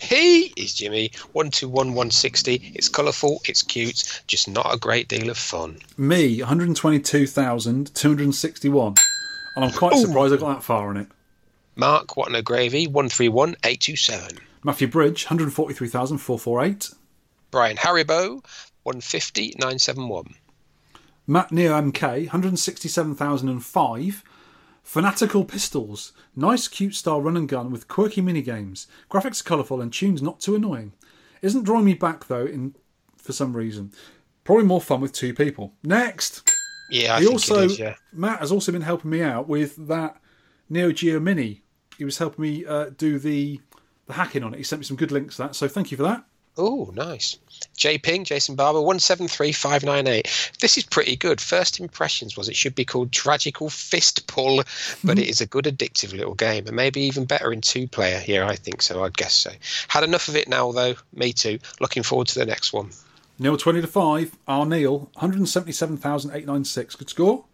He is Jimmy, one two one one sixty. It's colourful, it's cute, just not a great deal of fun. Me, one hundred twenty-two thousand two hundred sixty-one. And I'm quite Ooh. surprised I got that far in it. Mark, what no gravy, one three one eight two seven. Matthew Bridge, one hundred forty-three thousand four hundred forty-eight. Brian Haribo, one hundred fifty thousand nine hundred seventy-one. Matt Neo M K, one hundred sixty-seven thousand five. Fanatical Pistols, nice cute style run and gun with quirky minigames. Graphics colourful and tunes not too annoying. Isn't drawing me back though in for some reason. Probably more fun with two people. Next! Yeah, I he think also, it is, yeah. Matt has also been helping me out with that Neo Geo Mini. He was helping me uh, do the... the hacking on it. He sent me some good links to that, so thank you for that. Oh, nice. J Ping, Jason Barber, one seven three five nine eight. This is pretty good. First impressions was it should be called Tragical Fist Pull, but it is a good addictive little game, and maybe even better in two player. Yeah, I think so. I guess so. Had enough of it now, though. Me too. Looking forward to the next one. Neil twenty to five. R Neil, one hundred seventy seven thousand eight nine six. Good score.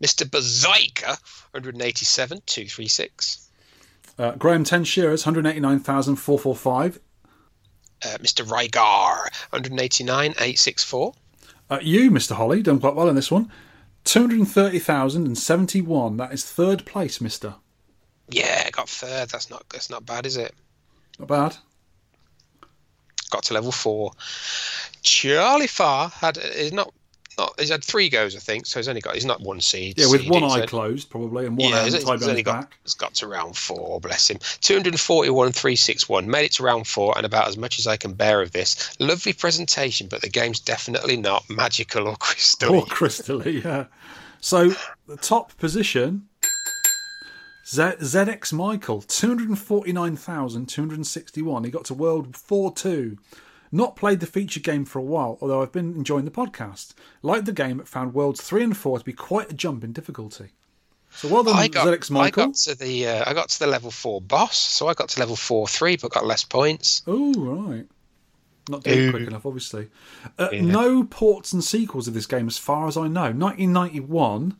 Mister Bazaica, one hundred eighty seven two three six. Uh, Graham Ten Shearers, one hundred eighty-nine thousand four hundred forty-five. Uh, Mister Rygar, one hundred eighty-nine thousand eight hundred sixty-four. Uh, you, Mister Holly, done quite well in this one. two hundred thirty thousand seventy-one. That is third place, Mister. Yeah, got third. That's not that's not bad, is it? Not bad. Got to level four. Charlie Farr had is not. Not, he's had three goes, I think, so he's only got he's not one seed. Yeah, with seed, one eye closed, probably, and one yeah, he's, tied he's only got back. He's got to round four, bless him. two hundred forty-one thousand three hundred sixty-one, made it to round four, and about as much as I can bear of this. Lovely presentation, but the game's definitely not magical or crystal. Or crystal, yeah. So the top position, Z- ZX Michael, two hundred forty-nine thousand two hundred sixty-one. He got to world four two. Not played the feature game for a while, although I've been enjoying the podcast. Like the game, found worlds three and four to be quite a jump in difficulty. So well done, got, Z X Michael. I got to the uh, I got to the level four boss, so I got to level four three, but got less points. Oh right, not doing Ooh. quick enough, obviously. Uh, yeah. No ports and sequels of this game, as far as I know. nineteen ninety-one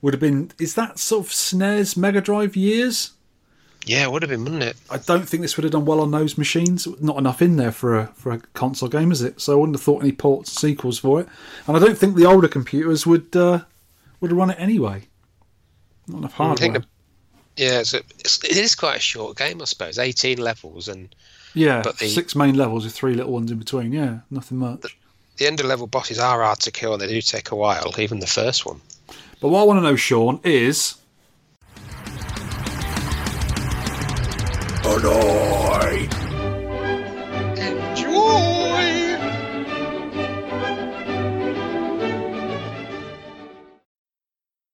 would have been. Is that sort of S N E S, Mega Drive years? Yeah, it would have been, wouldn't it? I don't think this would have done well on those machines. Not enough in there for a for a console game, is it? So I wouldn't have thought any ports and sequels for it. And I don't think the older computers would uh, would have run it anyway. Not enough hardware. I think the, yeah, it's a, it's, it is quite a short game, I suppose. eighteen levels and yeah, but the, six main levels with three little ones in between. Yeah, nothing much. The, the end of level bosses are hard to kill, and they do take a while, even the first one. But what I want to know, Sean, is. Annoy. Enjoy.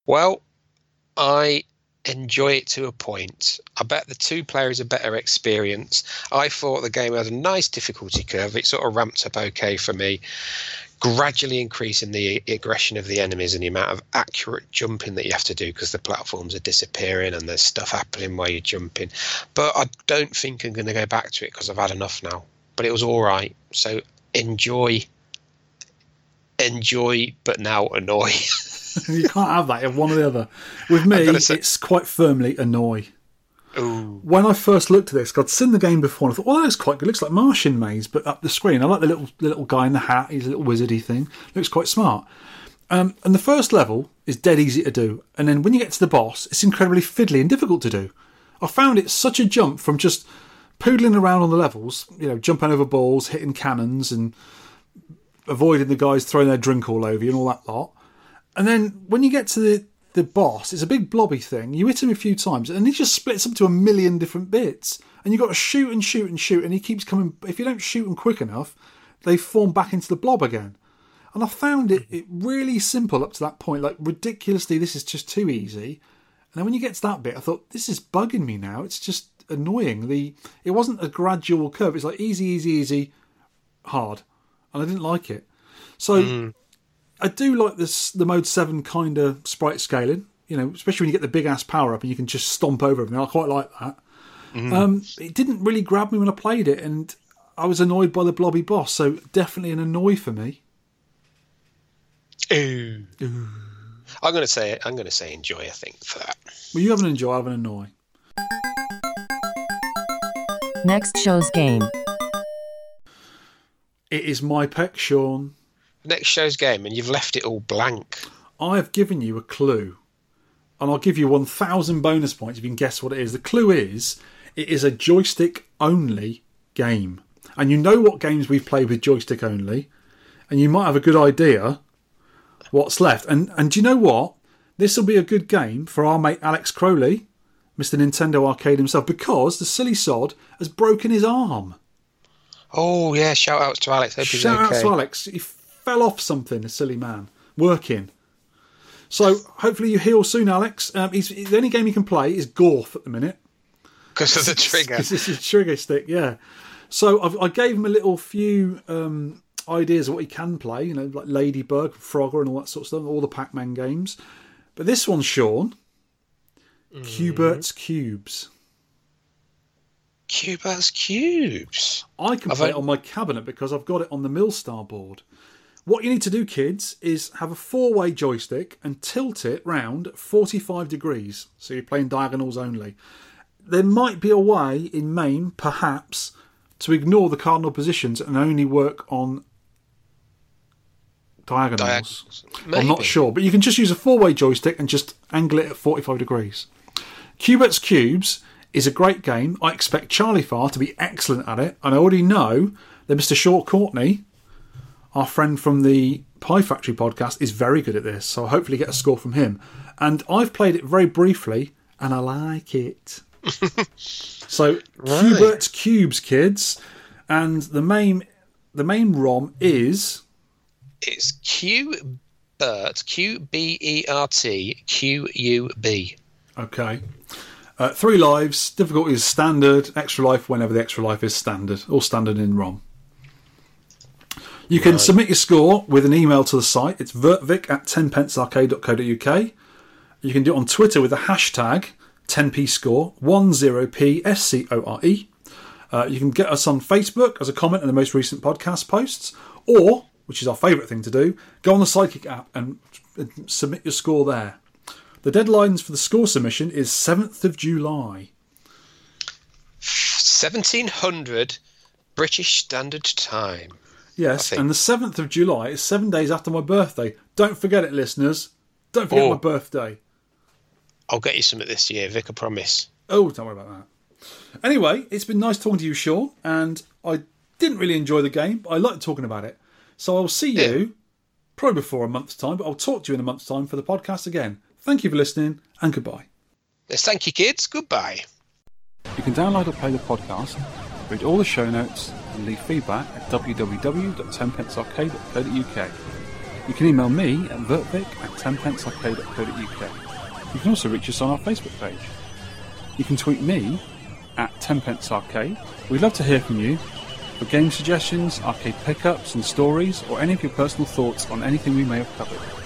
Well, I enjoy it to a point. I bet the two player is a better experience. I thought the game had a nice difficulty curve. It sort of ramped up okay for me, gradually increasing the aggression of the enemies and the amount of accurate jumping that you have to do because the platforms are disappearing and there's stuff happening while you're jumping. But I don't think I'm going to go back to it because I've had enough now. But it was all right. So enjoy, enjoy, but now annoy. You can't have that. You have one or the other. With me, say, it's quite firmly annoy. Ooh. When I first looked at this, I'd seen the game before and I thought, well, that looks quite good. It looks like Martian Maze, but up the screen. I like the little the little guy in the hat. He's a little wizardy thing. Looks quite smart. Um, and the first level is dead easy to do. And then when you get to the boss, it's incredibly fiddly and difficult to do. I found it such a jump from just poodling around on the levels, you know, jumping over balls, hitting cannons and avoiding the guys throwing their drink all over you and all that lot. And then when you get to the the boss, it's a big blobby thing. You hit him a few times and he just splits up to a million different bits. And you've got to shoot and shoot and shoot and he keeps coming. If you don't shoot him quick enough, they form back into the blob again. And I found it, it really simple up to that point. Like, ridiculously, this is just too easy. And then when you get to that bit, I thought, this is bugging me now. It's just annoying. The It wasn't a gradual curve. It's like easy, easy, easy, hard. And I didn't like it. So... Mm. I do like this the Mode seven kind of sprite scaling, you know, especially when you get the big-ass power-up and you can just stomp over everything. I quite like that. Mm. Um, it didn't really grab me when I played it, and I was annoyed by the blobby boss, so definitely an annoy for me. Ooh. Ooh. I'm going to say I'm going to say enjoy, I think, for that. Well, you have an enjoy, I have an annoy. Next show's game. It is my peck, Sean. Next show's game, and you've left it all blank. I've given you a clue, and I'll give you one thousand bonus points if you can guess what it is. The clue is, it is a joystick-only game. And you know what games we've played with joystick-only, and you might have a good idea what's left. And and do you know what? This will be a good game for our mate Alex Crowley, Mister Nintendo Arcade himself, because the silly sod has broken his arm. Oh, yeah, shout-outs to Alex. Shout-outs okay. to Alex. He fell off something, a silly man, working. So hopefully you heal soon, Alex. Um, he's, the only game he can play is Gorf at the minute. Because of the trigger. Because it's, it's a trigger stick, yeah. So I've, I gave him a little few um, ideas of what he can play, you know, like Ladybug, Frogger and all that sort of stuff, all the Pac-Man games. But this one, Sean, mm. Cubert's Cubes. Cubert's Cubes? I can I've play had... it on my cabinet because I've got it on the Millstar board. What you need to do, kids, is have a four-way joystick and tilt it round forty-five degrees. So you're playing diagonals only. There might be a way in MAME, perhaps, to ignore the cardinal positions and only work on diagonals. Diag- I'm not sure. But you can just use a four-way joystick and just angle it at forty-five degrees. Cubert's Cubes is a great game. I expect Charlie Farr to be excellent at it. And I already know that Mister Short Courtney, our friend from the Pie Factory podcast, is very good at this, so I'll hopefully get a score from him. And I've played it very briefly, and I like it. So, right. Cubert's Cubes, kids. And the main the main ROM is... It's Qbert, Q B E R T, Q U B. Okay. Uh, three lives, difficulty is standard, extra life whenever the extra life is standard. All standard in ROM. You can right. submit your score with an email to the site. It's vertvic at tenpence arcade dot co dot uk. You can do it on Twitter with the hashtag ten p score, ten p score. Uh, you can get us on Facebook as a comment in the most recent podcast posts, or, which is our favourite thing to do, go on the Psychic app and, and submit your score there. The deadlines for the score submission is seventh of July. seventeen hundred British Standard Time. Yes, and the seventh of July is seven days after my birthday. Don't forget it, listeners. Don't forget oh. my birthday. I'll get you some of this year, Vic, I promise. Oh, don't worry about that. Anyway, it's been nice talking to you, Sean, and I didn't really enjoy the game, but I liked talking about it. So I'll see you yeah. probably before a month's time, but I'll talk to you in a month's time for the podcast again. Thank you for listening, and goodbye. Yes, thank you, kids. Goodbye. You can download or play the podcast, read all the show notes, and leave feedback at w w w dot tenpence arcade dot co dot uk. You can email me at vertvic at tenpence arcade dot co dot uk. You can also reach us on our Facebook page. You can tweet me at tenpencearcade. We'd love to hear from you for game suggestions, arcade pickups and stories, or any of your personal thoughts on anything we may have covered.